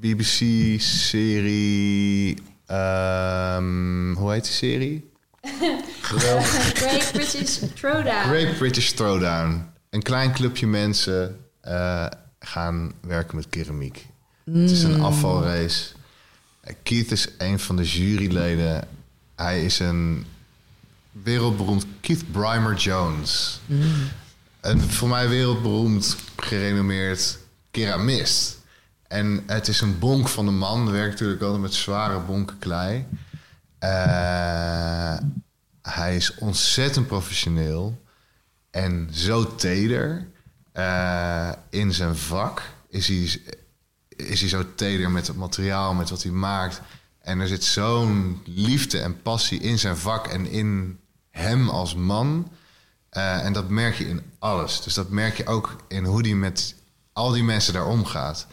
B B C-serie... Um, hoe heet die serie? Geweldig. Great British Throwdown. Great British Throwdown. Een klein clubje mensen... Uh, gaan werken met keramiek. Mm. Het is een afvalrace. Keith is een van de juryleden. Hij is een wereldberoemd Keith Brimer Jones. Mm. Een voor mij wereldberoemd, gerenommeerd keramist. En het is een bonk van de man. Werkt natuurlijk altijd met zware bonken klei. Uh, hij is ontzettend professioneel. En zo teder... Uh, in zijn vak is hij, is hij zo teder met het materiaal, met wat hij maakt. En er zit zo'n liefde en passie in zijn vak en in hem als man. Uh, en dat merk je in alles. Dus dat merk je ook in hoe hij met al die mensen daar omgaat.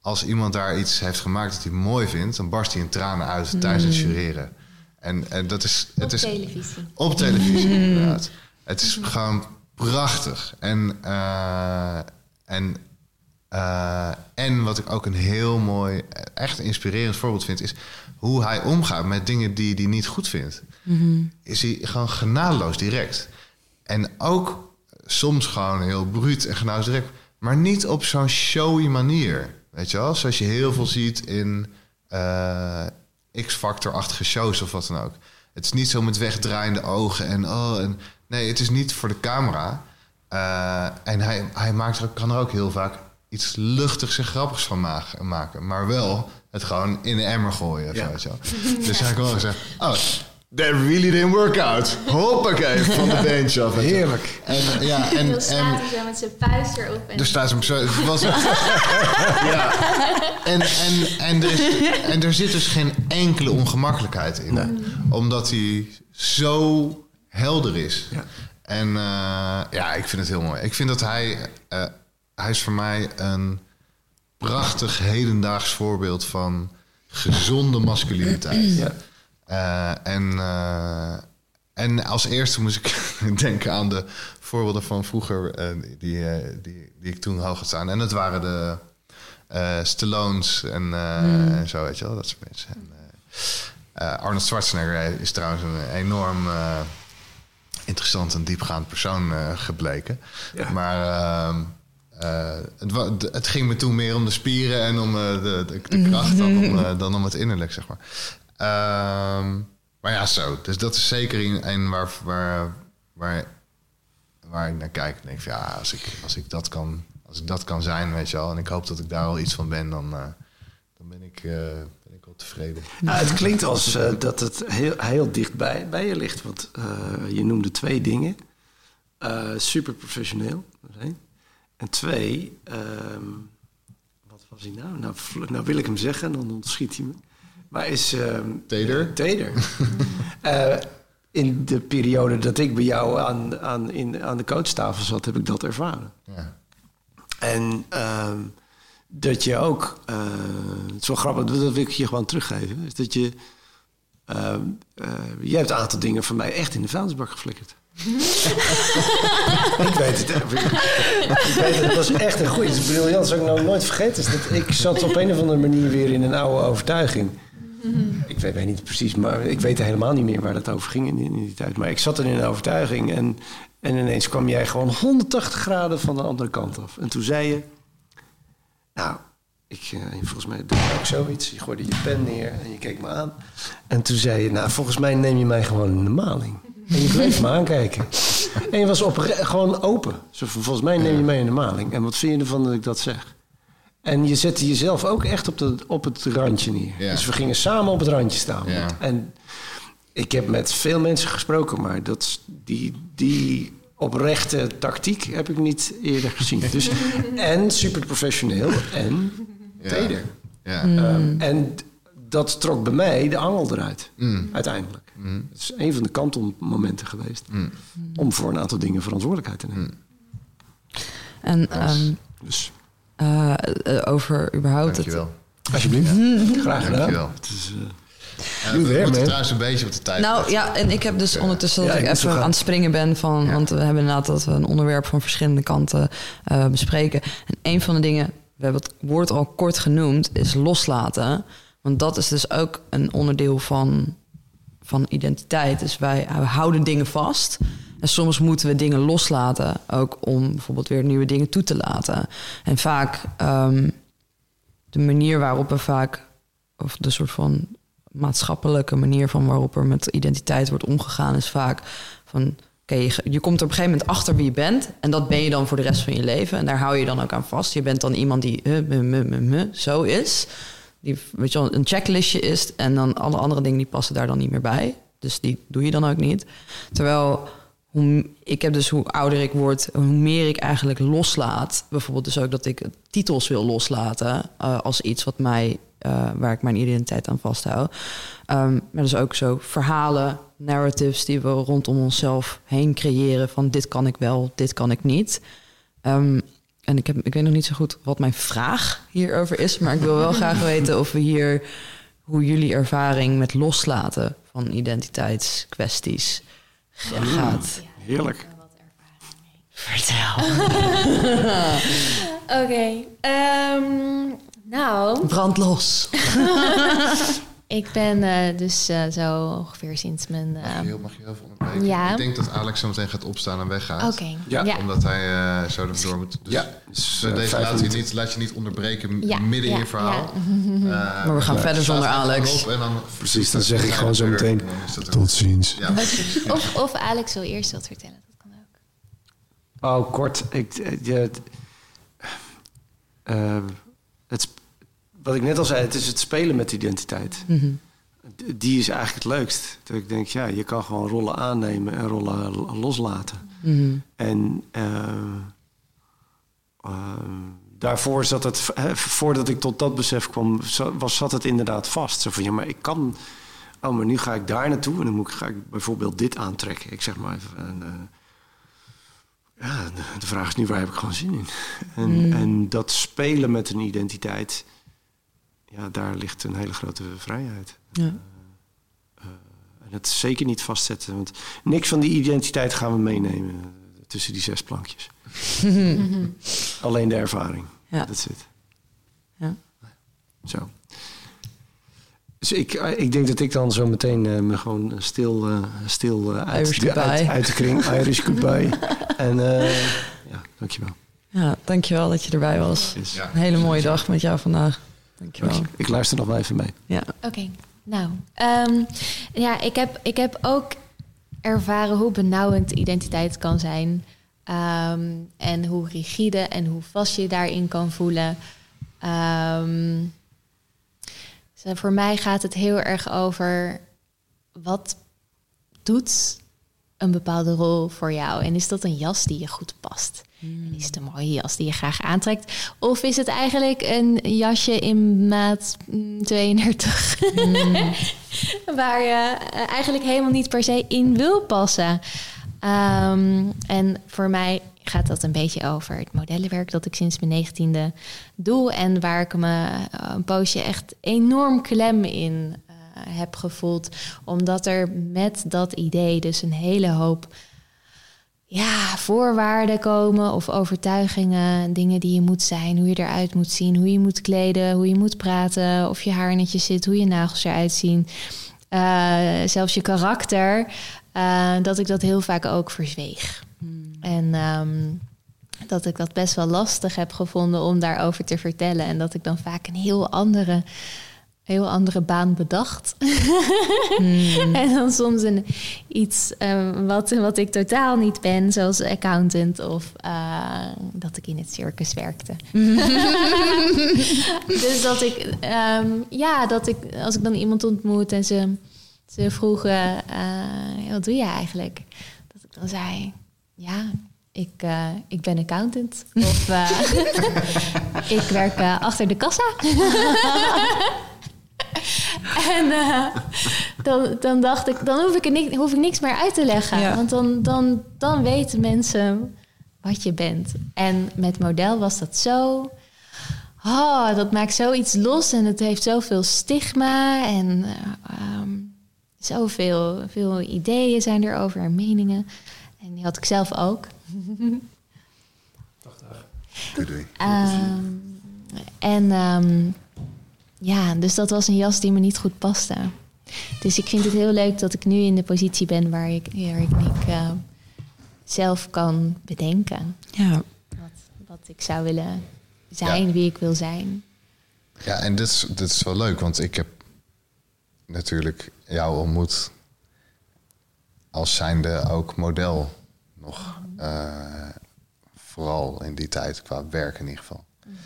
Als iemand daar iets heeft gemaakt dat hij mooi vindt... dan barst hij in tranen uit mm. tijdens het jureren. En, en dat is... Het op is, televisie. Op televisie, inderdaad. Het is gewoon... prachtig. En, uh, en, uh, en wat ik ook een heel mooi, echt inspirerend voorbeeld vind... is hoe hij omgaat met dingen die hij niet goed vindt. Mm-hmm. Is hij gewoon genadeloos direct. En ook soms gewoon heel bruut en genadeloos direct. Maar niet op zo'n showy manier. Weet je wel? Zoals je heel veel ziet in uh, X-Factor-achtige shows of wat dan ook. Het is niet zo met wegdraaiende ogen en... oh en nee, het is niet voor de camera. Uh, en hij, hij maakt er, kan er ook heel vaak iets luchtigs en grappigs van maken. Maar wel het gewoon in de emmer gooien. Ja. Zo, zo. Dus hij kan wel zeggen... oh, that really didn't work out. Hoppakee, van de bench af. Heerlijk. En, ja, en, en, staat hij zo met zijn vuist erop. En... er staat hem zo... Het was het. Ja. En, en, en, er is, en er zit dus geen enkele ongemakkelijkheid in. Nee. Omdat hij zo... helder is. Ja. En uh, ja, ik vind het heel mooi. Ik vind dat hij... Uh, hij is voor mij een prachtig hedendaags voorbeeld van gezonde masculiniteit. Ja. Uh, en, uh, en als eerste moest ik denken aan de voorbeelden van vroeger uh, die, uh, die, die ik toen hoog had staan. En dat waren de uh, Stallones en, uh, mm. en zo, weet je wel. Dat soort mensen. En, uh, Arnold Schwarzenegger is trouwens een enorm... Uh, interessant en diepgaand persoon uh, gebleken. Ja. Maar uh, uh, het, wa- d- het ging me toen meer om de spieren en om uh, de, de, de kracht dan om, uh, dan om het innerlijk, zeg maar. Uh, maar ja, zo. Dus dat is zeker een waar, waar, waar, waar ik naar kijk. En denk van, ja, als ik, als ik dat kan, als ik dat kan zijn, weet je wel, en ik hoop dat ik daar al iets van ben, dan, uh, dan ben ik... Uh, ik ben tevreden. Nou, het klinkt als uh, dat het heel, heel dicht bij, bij je ligt. Want uh, je noemde twee dingen. Uh, super professioneel. En twee, um, wat was hij nou? nou? Nou wil ik hem zeggen, dan ontschiet hij me. Maar is... Um, teder. Uh, teder. uh, in de periode dat ik bij jou aan, aan, in, aan de coachtafel zat, heb ik dat ervaren. Ja. En... Um, dat je ook, uh, het is wel grappig, dat wil ik je gewoon teruggeven. Is dat je, uh, uh, jij hebt een aantal dingen van mij echt in de vuilnisbak geflikkerd. ik weet het, ik, ik weet het, het was echt een goeie, het is briljant, dat zou ik nou nooit vergeten. Is dat ik zat op een of andere manier weer in een oude overtuiging. Mm-hmm. Ik ik weet, weet niet precies, maar ik weet helemaal niet meer waar dat over ging in die, in die tijd. Maar ik zat er in de overtuiging en, en ineens kwam jij gewoon honderdtachtig graden van de andere kant af. En toen zei je, nou, ik, uh, volgens mij doe ik ook zoiets. Je gooide je pen neer en je keek me aan. En toen zei je, nou, volgens mij neem je mij gewoon in de maling. En je bleef me aankijken. En je was opre- gewoon open. Zo, volgens mij neem je mij in de maling. En wat vind je ervan dat ik dat zeg? En je zette jezelf ook echt op, de, op het randje neer. Ja. Dus we gingen samen op het randje staan. Ja. En ik heb met veel mensen gesproken, maar dat, die, die oprechte tactiek heb ik niet eerder gezien. Dus, en super professioneel en teder. Ja. Ja. Um, en dat trok bij mij de angel eruit, mm. uiteindelijk. Mm. Het is een van de kantelmomenten geweest mm. om voor een aantal dingen verantwoordelijkheid te nemen. En um, dus... Uh, uh, over überhaupt Dankjewel. Het... Alsjeblieft. Ja. Graag gedaan. Dankjewel. Het is, uh... ja, we weer, moeten trouwens een beetje op de tijd. Nou ja, en ik heb dus ja. ondertussen dat ja, ik, ik even aan het springen ben van... Ja. Want we hebben inderdaad dat we een onderwerp van verschillende kanten uh, bespreken. En een van de dingen, we hebben het woord al kort genoemd, is loslaten. Want dat is dus ook een onderdeel van, van identiteit. Dus wij we houden dingen vast... En soms moeten we dingen loslaten, ook om bijvoorbeeld weer nieuwe dingen toe te laten. En vaak um, de manier waarop we vaak, of de soort van maatschappelijke manier van waarop er met identiteit wordt omgegaan, is vaak van, oké, okay, je, je komt er op een gegeven moment achter wie je bent. En dat ben je dan voor de rest van je leven. En daar hou je dan ook aan vast. Je bent dan iemand die uh, me, me, me, me, zo is. Die weet je, een checklistje is. En dan alle andere dingen die passen daar dan niet meer bij. Dus die doe je dan ook niet. Terwijl... Hoe, ik heb dus hoe ouder ik word, hoe meer ik eigenlijk loslaat. Bijvoorbeeld dus ook dat ik titels wil loslaten uh, als iets wat mij, uh, waar ik mijn identiteit aan vasthoud. Um, maar dus ook zo verhalen, narratives die we rondom onszelf heen creëren van dit kan ik wel, dit kan ik niet. Um, en ik, heb, ik weet nog niet zo goed wat mijn vraag hierover is, maar ik wil wel graag weten of we hier hoe jullie ervaring met loslaten van identiteitskwesties. Ja, gaat. Heerlijk. Ja, wat ervaring. Vertel. Oké. Okay, um, nou. Brand los. Ik ben uh, dus uh, zo ongeveer sinds mijn... Uh, mag, je heel, mag je heel veel onderbreken? Ja. Ik denk dat Alex zo meteen gaat opstaan en weggaat. Oké. Okay. Ja. Ja. Omdat hij uh, zo erdoor moet. Dus, ja. dus uh, deze laat je, niet, laat je niet onderbreken ja. midden ja. in je verhaal. Ja. Uh, maar we gaan ja. verder zonder Alex. En dan, precies, dan zeg ik gewoon zo meteen. Tot ziens. Ja. Of, of Alex wil eerst wat vertellen. Dat kan ook. Oh, kort. Ik, ja, uh, het is... Wat ik net al zei, het is het spelen met identiteit. Mm-hmm. Die is eigenlijk het leukst. Dat ik denk, ja, je kan gewoon rollen aannemen en rollen loslaten. Mm-hmm. En uh, uh, daarvoor zat het, hè, voordat ik tot dat besef kwam, was, zat het inderdaad vast. Zo van, ja, maar ik kan, oh, maar nu ga ik daar naartoe en dan moet ik, ga ik bijvoorbeeld dit aantrekken. Ik zeg maar even, en, uh, ja, de vraag is nu, waar heb ik gewoon zin in? En, mm. en dat spelen met een identiteit... Ja, daar ligt een hele grote vrijheid. Ja. Uh, uh, en het zeker niet vastzetten. Want niks van die identiteit gaan we meenemen uh, tussen die zes plankjes. Mm-hmm. Alleen de ervaring. Ja. Dat zit. Ja. Zo. Dus ik, uh, ik denk dat ik dan zo meteen uh, me gewoon stil, uh, stil uh, uit, de, uit, uit de kring. Irish goodbye. En uh, ja, dankjewel. Ja, dankjewel dat je erbij was. Yes. Ja. Een hele mooie dag met jou vandaag. Dankjewel. Ik luister nog wel even mee. Ja. Oké, okay, nou. Um, ja, ik heb, ik heb ook ervaren hoe benauwend identiteit kan zijn. Um, en hoe rigide en hoe vast je daarin kan voelen. Um, dus voor mij gaat het heel erg over... wat doet een bepaalde rol voor jou? En is dat een jas die je goed past? En is het een mooie jas die je graag aantrekt? Of is het eigenlijk een jasje in maat tweeëndertig? Mm. Waar je eigenlijk helemaal niet per se in wil passen. Um, en voor mij gaat dat een beetje over het modellenwerk dat ik sinds mijn negentiende doe. En waar ik me een poosje echt enorm klem in uh, heb gevoeld. Omdat er met dat idee dus een hele hoop... ja, voorwaarden komen of overtuigingen, dingen die je moet zijn, hoe je eruit moet zien, hoe je moet kleden, hoe je moet praten, of je haar netjes zit, hoe je nagels eruit zien, uh, zelfs je karakter, uh, dat ik dat heel vaak ook verzweeg. Hmm. En um, dat ik dat best wel lastig heb gevonden om daarover te vertellen en dat ik dan vaak een heel andere... heel andere baan bedacht. Mm. En dan soms een, iets um, wat, wat ik totaal niet ben, zoals accountant of uh, dat ik in het circus werkte. Mm. Dus dat ik, um, ja, dat ik, als ik dan iemand ontmoet en ze, ze vroegen, uh, wat doe je eigenlijk? Dat ik dan zei, ja... Ik, uh, ik ben accountant. Of uh, ik werk uh, achter de kassa. En uh, dan, dan dacht ik, dan hoef ik, ni- hoef ik niks meer uit te leggen. Ja. Want dan, dan, dan weten mensen wat je bent. En met model was dat zo... Oh, dat maakt zoiets los en het heeft zoveel stigma. En uh, um, zoveel veel ideeën zijn erover en meningen. En die had ik zelf ook. Um, en um, ja, dus dat was een jas die me niet goed paste. Dus ik vind het heel leuk dat ik nu in de positie ben waar ik, waar ik, ik uh, zelf kan bedenken. Ja. Wat, wat ik zou willen zijn, ja. Wie ik wil zijn. Ja, en dit is, dit is wel leuk, want ik heb natuurlijk jou ontmoet als zijnde ook model. Nog uh, vooral in die tijd qua werk in ieder geval. Mm-hmm.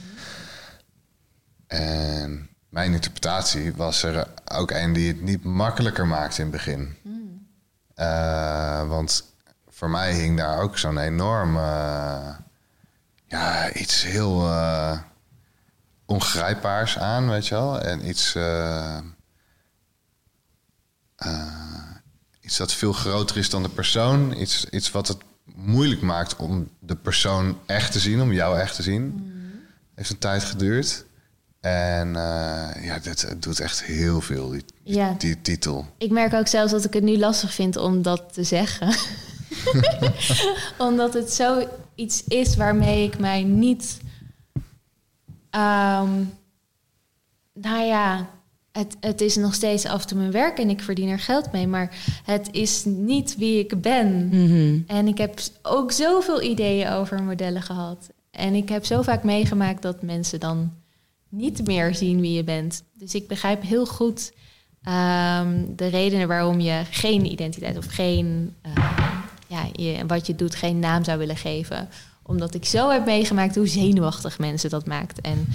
En mijn interpretatie was er ook een die het niet makkelijker maakte in het begin. Mm. Uh, want voor mij hing daar ook zo'n enorm... Uh, ja, iets heel uh, ongrijpbaars aan, weet je wel. En iets... Uh, uh, Iets dat veel groter is dan de persoon. Iets, iets wat het moeilijk maakt om de persoon echt te zien. Om jou echt te zien. Mm. Heeft een tijd geduurd. En uh, ja, dit doet echt heel veel, die, ja. die, die titel. Ik merk ook zelfs dat ik het nu lastig vind om dat te zeggen. Omdat het zoiets is waarmee ik mij niet... Um, nou ja... Het, het is nog steeds af te mijn werk en ik verdien er geld mee. Maar het is niet wie ik ben. Mm-hmm. En ik heb ook zoveel ideeën over modellen gehad. En ik heb zo vaak meegemaakt dat mensen dan niet meer zien wie je bent. Dus ik begrijp heel goed um, de redenen waarom je geen identiteit of geen uh, ja, je, wat je doet, geen naam zou willen geven. Omdat ik zo heb meegemaakt hoe zenuwachtig mensen dat maakt. En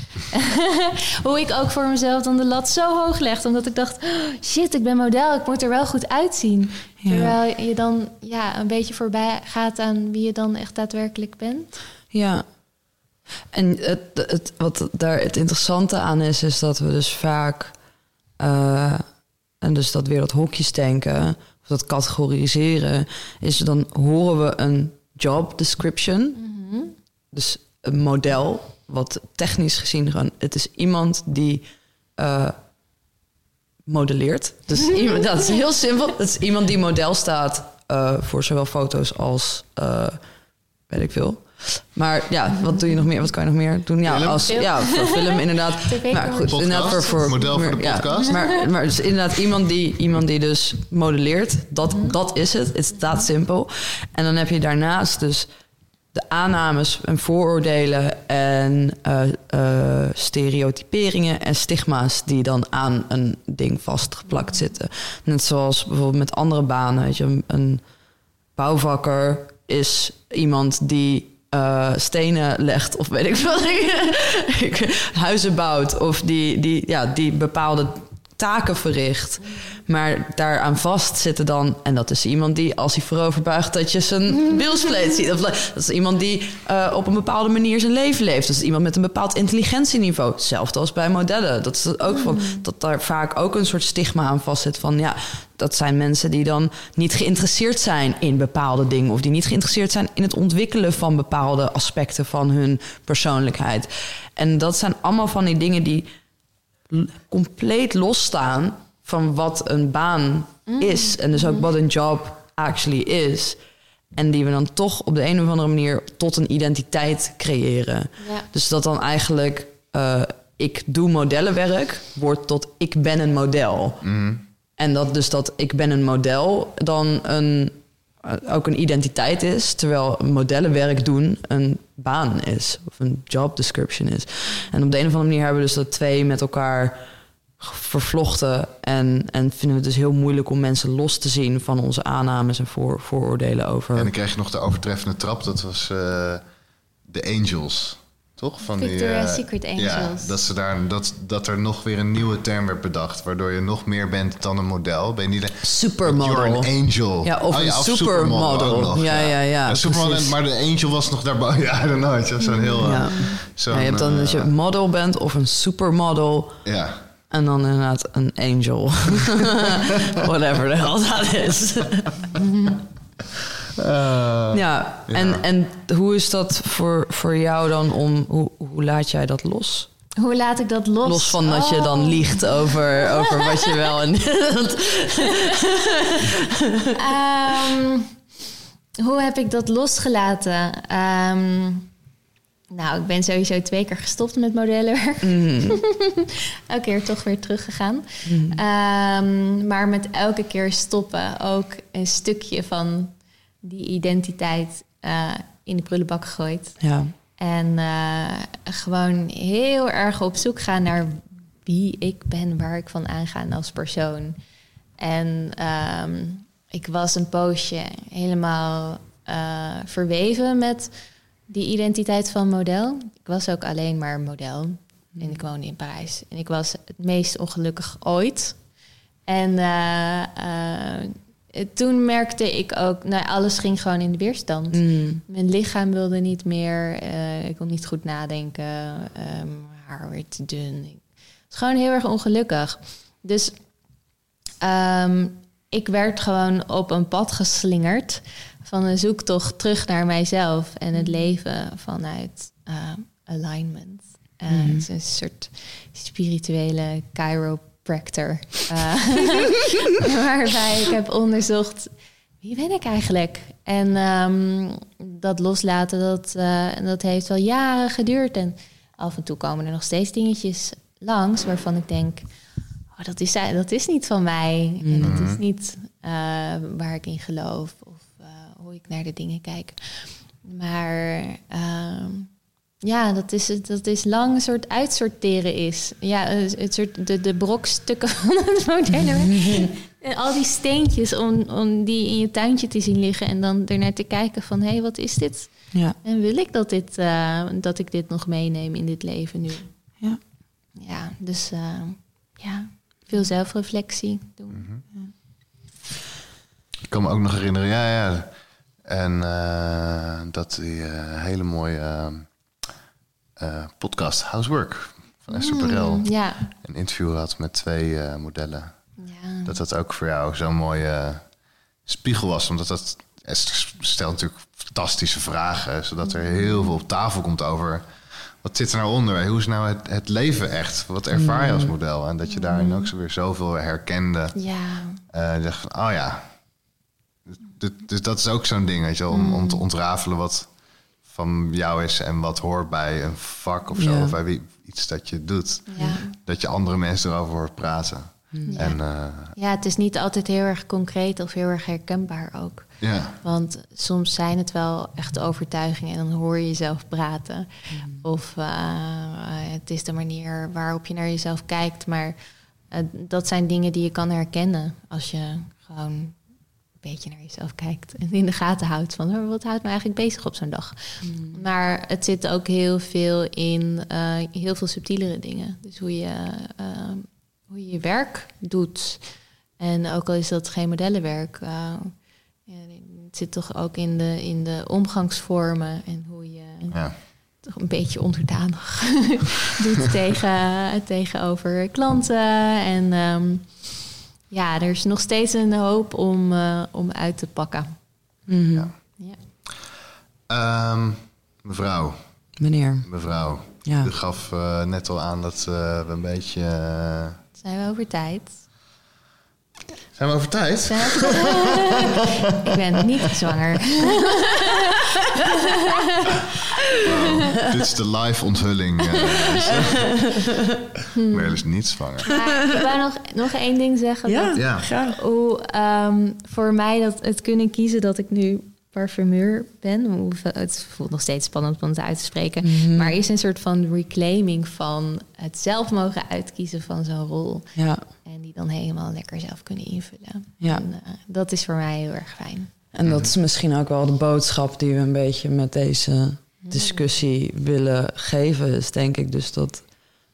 hoe ik ook voor mezelf dan de lat zo hoog legde. Omdat ik dacht, oh, shit, ik ben model. Ik moet er wel goed uitzien. Ja. Terwijl je dan ja, een beetje voorbij gaat aan wie je dan echt daadwerkelijk bent. Ja. En het, het, wat daar het interessante aan is, is dat we dus vaak... Uh, en dus dat weer dat hokjes denken, of dat categoriseren... is dan horen we een... job description. Mm-hmm. Dus een model, wat technisch gezien gewoon... het is iemand die uh, modelleert. Dus iemand, dat is heel simpel. Het is iemand die model staat uh, voor zowel foto's als... Uh, weet ik veel. Maar ja, wat doe je nog meer? Wat kan je nog meer doen? Ja, film. Als, ja voor film inderdaad. Maar goed, inderdaad voor, voor model voor de podcast. Ja, maar, maar dus inderdaad iemand die, iemand die dus modelleert. Dat, mm. dat is het. Het staat simpel. En dan heb je daarnaast dus de aannames en vooroordelen en uh, uh, stereotyperingen en stigma's die dan aan een ding vastgeplakt mm. zitten. Net zoals bijvoorbeeld met andere banen. Weet je, een, een bouwvakker is iemand die Uh, stenen legt of weet ik veel, huizen bouwt of die, die, ja, die bepaalde taken verricht. Maar daaraan vast zitten dan... en dat is iemand die, als hij voorover buigt... dat je zijn bilspleet ziet. Of, dat is iemand die uh, op een bepaalde manier zijn leven leeft. Dat is iemand met een bepaald intelligentieniveau. Hetzelfde als bij modellen. Dat is ook van, dat daar vaak ook een soort stigma aan vast zit van... ja, dat zijn mensen die dan niet geïnteresseerd zijn in bepaalde dingen... of die niet geïnteresseerd zijn in het ontwikkelen van bepaalde aspecten... van hun persoonlijkheid. En dat zijn allemaal van die dingen die... compleet losstaan van wat een baan mm. is. En dus ook wat een job actually is. En die we dan toch op de een of andere manier tot een identiteit creëren. Ja. Dus dat dan eigenlijk uh, ik doe modellenwerk wordt tot ik ben een model. Mm. En dat dus dat ik ben een model dan een, ook een identiteit is. Terwijl modellenwerk doen een baan is. Of een job description is. En op de een of andere manier hebben we dus dat twee met elkaar vervlochten. En, en vinden we het dus heel moeilijk om mensen los te zien van onze aannames en voor, vooroordelen over. En dan krijg je nog de overtreffende trap. Dat was de uh, Angels. Toch? Van Victoria die, uh, Secret Angels. Ja, dat, ze daar, dat, dat er nog weer een nieuwe term werd bedacht. Waardoor je nog meer bent dan een model. Ben je niet de, supermodel. You're an angel. Ja, of oh, een ja, supermodel. Nog, ja, ja, ja. ja, ja supermodel, maar de angel was nog daarbij. Ja, I don't know. Het was zo'n heel... Ja. Zo'n, ja, je hebt dan uh, dat je model bent of een supermodel. Ja. En dan inderdaad een angel. Whatever the hell that is. Uh, ja, en, ja, en hoe is dat voor, voor jou dan om... Hoe, hoe laat jij dat los? Hoe laat ik dat los? Los van dat oh. je dan liegt over, over wat je wel... En um, hoe heb ik dat losgelaten? Um, nou, ik ben sowieso twee keer gestopt met modellenwerk. Mm. Elke keer toch weer teruggegaan. Mm. Um, maar met elke keer stoppen ook een stukje van... die identiteit uh, in de prullenbak gegooid. Ja. En uh, gewoon heel erg op zoek gaan naar wie ik ben, waar ik van aanga als persoon. En um, ik was een poosje helemaal uh, verweven met die identiteit van model. Ik was ook alleen maar model. Mm. En ik woonde in Parijs. En ik was het meest ongelukkig ooit. En... Uh, uh, toen merkte ik ook... Nou, alles ging gewoon in de weerstand. Mm. Mijn lichaam wilde niet meer. Uh, ik kon niet goed nadenken. Um, haar werd te dun. Het was gewoon heel erg ongelukkig. Dus um, ik werd gewoon op een pad geslingerd... van een zoektocht terug naar mijzelf... en het leven vanuit uh, alignment. Uh, mm. Het is een soort spirituele chiropractor. Uh, waarbij ik heb onderzocht, wie ben ik eigenlijk? En um, dat loslaten, dat, uh, dat heeft wel jaren geduurd. En af en toe komen er nog steeds dingetjes langs... waarvan ik denk, oh, dat, is, dat is niet van mij. Mm. En dat is niet uh, waar ik in geloof. Of uh, hoe ik naar de dingen kijk. Maar... Uh, ja, dat is, dat is lang een soort uitsorteren is. Ja, het soort de, de brokstukken van het modellen. En al die steentjes om, om die in je tuintje te zien liggen... en dan ernaar te kijken van, hé, hey, wat is dit? Ja. En wil ik dat, dit, uh, dat ik dit nog meeneem in dit leven nu? Ja. Ja, dus uh, ja, veel zelfreflectie doen. Mm-hmm. Ja. Ik kan me ook nog herinneren, ja, ja. En uh, dat die uh, hele mooie... Uh, Uh, podcast Housework van Esther mm, Perel. Ja. Een interview had met twee uh, modellen. Ja. Dat dat ook voor jou zo'n mooie uh, spiegel was. Omdat dat Esther stelt natuurlijk fantastische vragen. Zodat er heel veel op tafel komt over... wat zit er nou onder? Hoe is nou het, het leven echt? Wat ervaar je als model? En dat je daarin ook zo weer zoveel herkende. Ja. Uh, dacht van, oh ja. Dus, dus dat is ook zo'n ding, weet je wel, om, om te ontrafelen wat... van jou is en wat hoort bij een vak of zo, ja. Of bij wie, iets dat je doet. Ja. Dat je andere mensen erover hoort praten. Ja. En, uh, ja, het is niet altijd heel erg concreet of heel erg herkenbaar ook. Ja. Want soms zijn het wel echt overtuigingen en dan hoor je jezelf praten. Mm. Of uh, het is de manier waarop je naar jezelf kijkt. Maar uh, dat zijn dingen die je kan herkennen als je gewoon... een beetje naar jezelf kijkt en in de gaten houdt van wat houdt me eigenlijk bezig op zo'n dag. Mm. Maar het zit ook heel veel in uh, heel veel subtielere dingen. Dus hoe je uh, hoe je, je werk doet. En ook al is dat geen modellenwerk, uh, ja, het zit toch ook in de, in de omgangsvormen en hoe je ja. toch een beetje onderdanig doet tegen, tegenover klanten en um, ja, er is nog steeds een hoop om, uh, om uit te pakken. Mm-hmm. Ja. Ja. Um, mevrouw. Meneer. Mevrouw. Ja. U gaf uh, net al aan dat uh, we een beetje... Uh... Zijn we over tijd? Zijn we over tijd? Zijn we over tijd? Ik ben niet zwanger. Wow, dit is de live onthulling. Uh, hmm. Merle is niet zwanger. Ja, ik wou nog, nog één ding zeggen. Ja, dat, ja. graag. Hoe, um, voor mij dat het kunnen kiezen dat ik nu parfumeur ben. Het voelt nog steeds spannend om het uit te spreken. Mm-hmm. Maar er is een soort van reclaiming van het zelf mogen uitkiezen van zo'n rol. Ja. En die dan helemaal lekker zelf kunnen invullen. Ja. En, uh, dat is voor mij heel erg fijn. En dat is misschien ook wel de boodschap die we een beetje met deze discussie willen geven. Is denk ik dus dat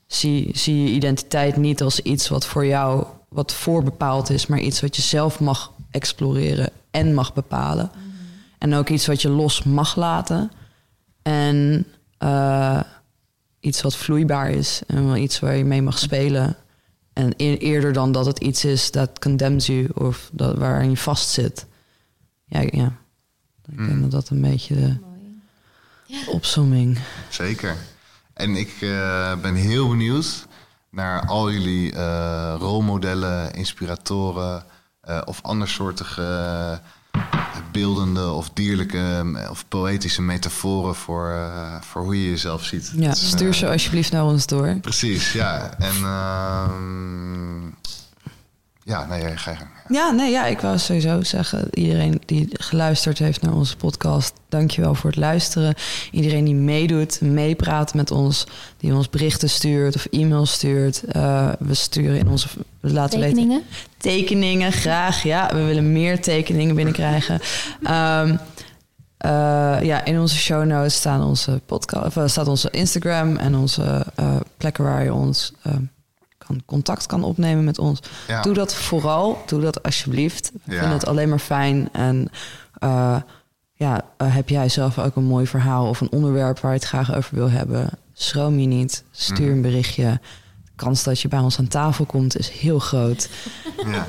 zie, zie je identiteit niet als iets wat voor jou, wat voorbepaald is, maar iets wat je zelf mag exploreren en mag bepalen. Mm-hmm. En ook iets wat je los mag laten. En uh, iets wat vloeibaar is en iets waar je mee mag spelen. En eerder dan dat het iets is dat condemns you of dat waarin je vastzit. Ja, ja. Ik denk mm. dat dat een beetje de ja. opsomming. Zeker. En ik uh, ben heel benieuwd naar al jullie uh, rolmodellen, inspiratoren uh, of andersoortige uh, beeldende of dierlijke of poëtische metaforen voor, uh, voor hoe je jezelf ziet. Ja, dus, stuur uh, ze alsjeblieft naar ons door. Precies, ja. En uh, ja, nee, ga je gang. Ja, nee, ja, ik wou sowieso zeggen, iedereen die geluisterd heeft naar onze podcast, dankjewel voor het luisteren. Iedereen die meedoet, meepraat met ons, die ons berichten stuurt of e-mails stuurt. Uh, we sturen in onze... We laten tekeningen? Weten, tekeningen, graag. Ja, we willen meer tekeningen binnenkrijgen. Um, Uh, ja, in onze show notes staan onze podcast, of, staat onze Instagram en onze uh, plekken waar je ons uh, kan, contact kan opnemen met ons. Ja. Doe dat vooral, doe dat alsjeblieft. We ja. vinden het alleen maar fijn. En uh, ja, uh, heb jij zelf ook een mooi verhaal of een onderwerp waar je het graag over wil hebben? Schroom je niet, stuur een berichtje. De kans dat je bij ons aan tafel komt is heel groot. Ja.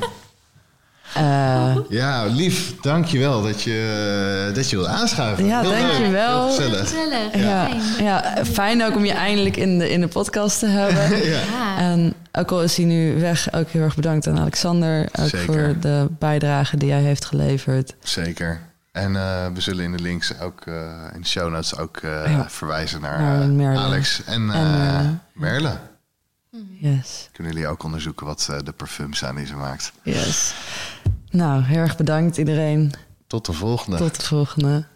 Uh, ja, lief. Dank je wel dat je, dat je wilt aanschuiven. Ja, dank je wel. Gezellig. gezellig. Ja, ja, fijn ook om je eindelijk in de, in de podcast te hebben. ja. En ook al is hij nu weg, ook heel erg bedankt aan Alexander. Ook Zeker. Voor de bijdrage die hij heeft geleverd. Zeker. En uh, we zullen in de links ook, uh, in de show notes ook uh, ja. verwijzen naar, naar Merle. Alex en, uh, en uh, Merle. Yes. Kunnen jullie ook onderzoeken wat uh, de parfums zijn die ze maakt. Yes. Nou, heel erg bedankt iedereen. Tot de volgende. Tot de volgende.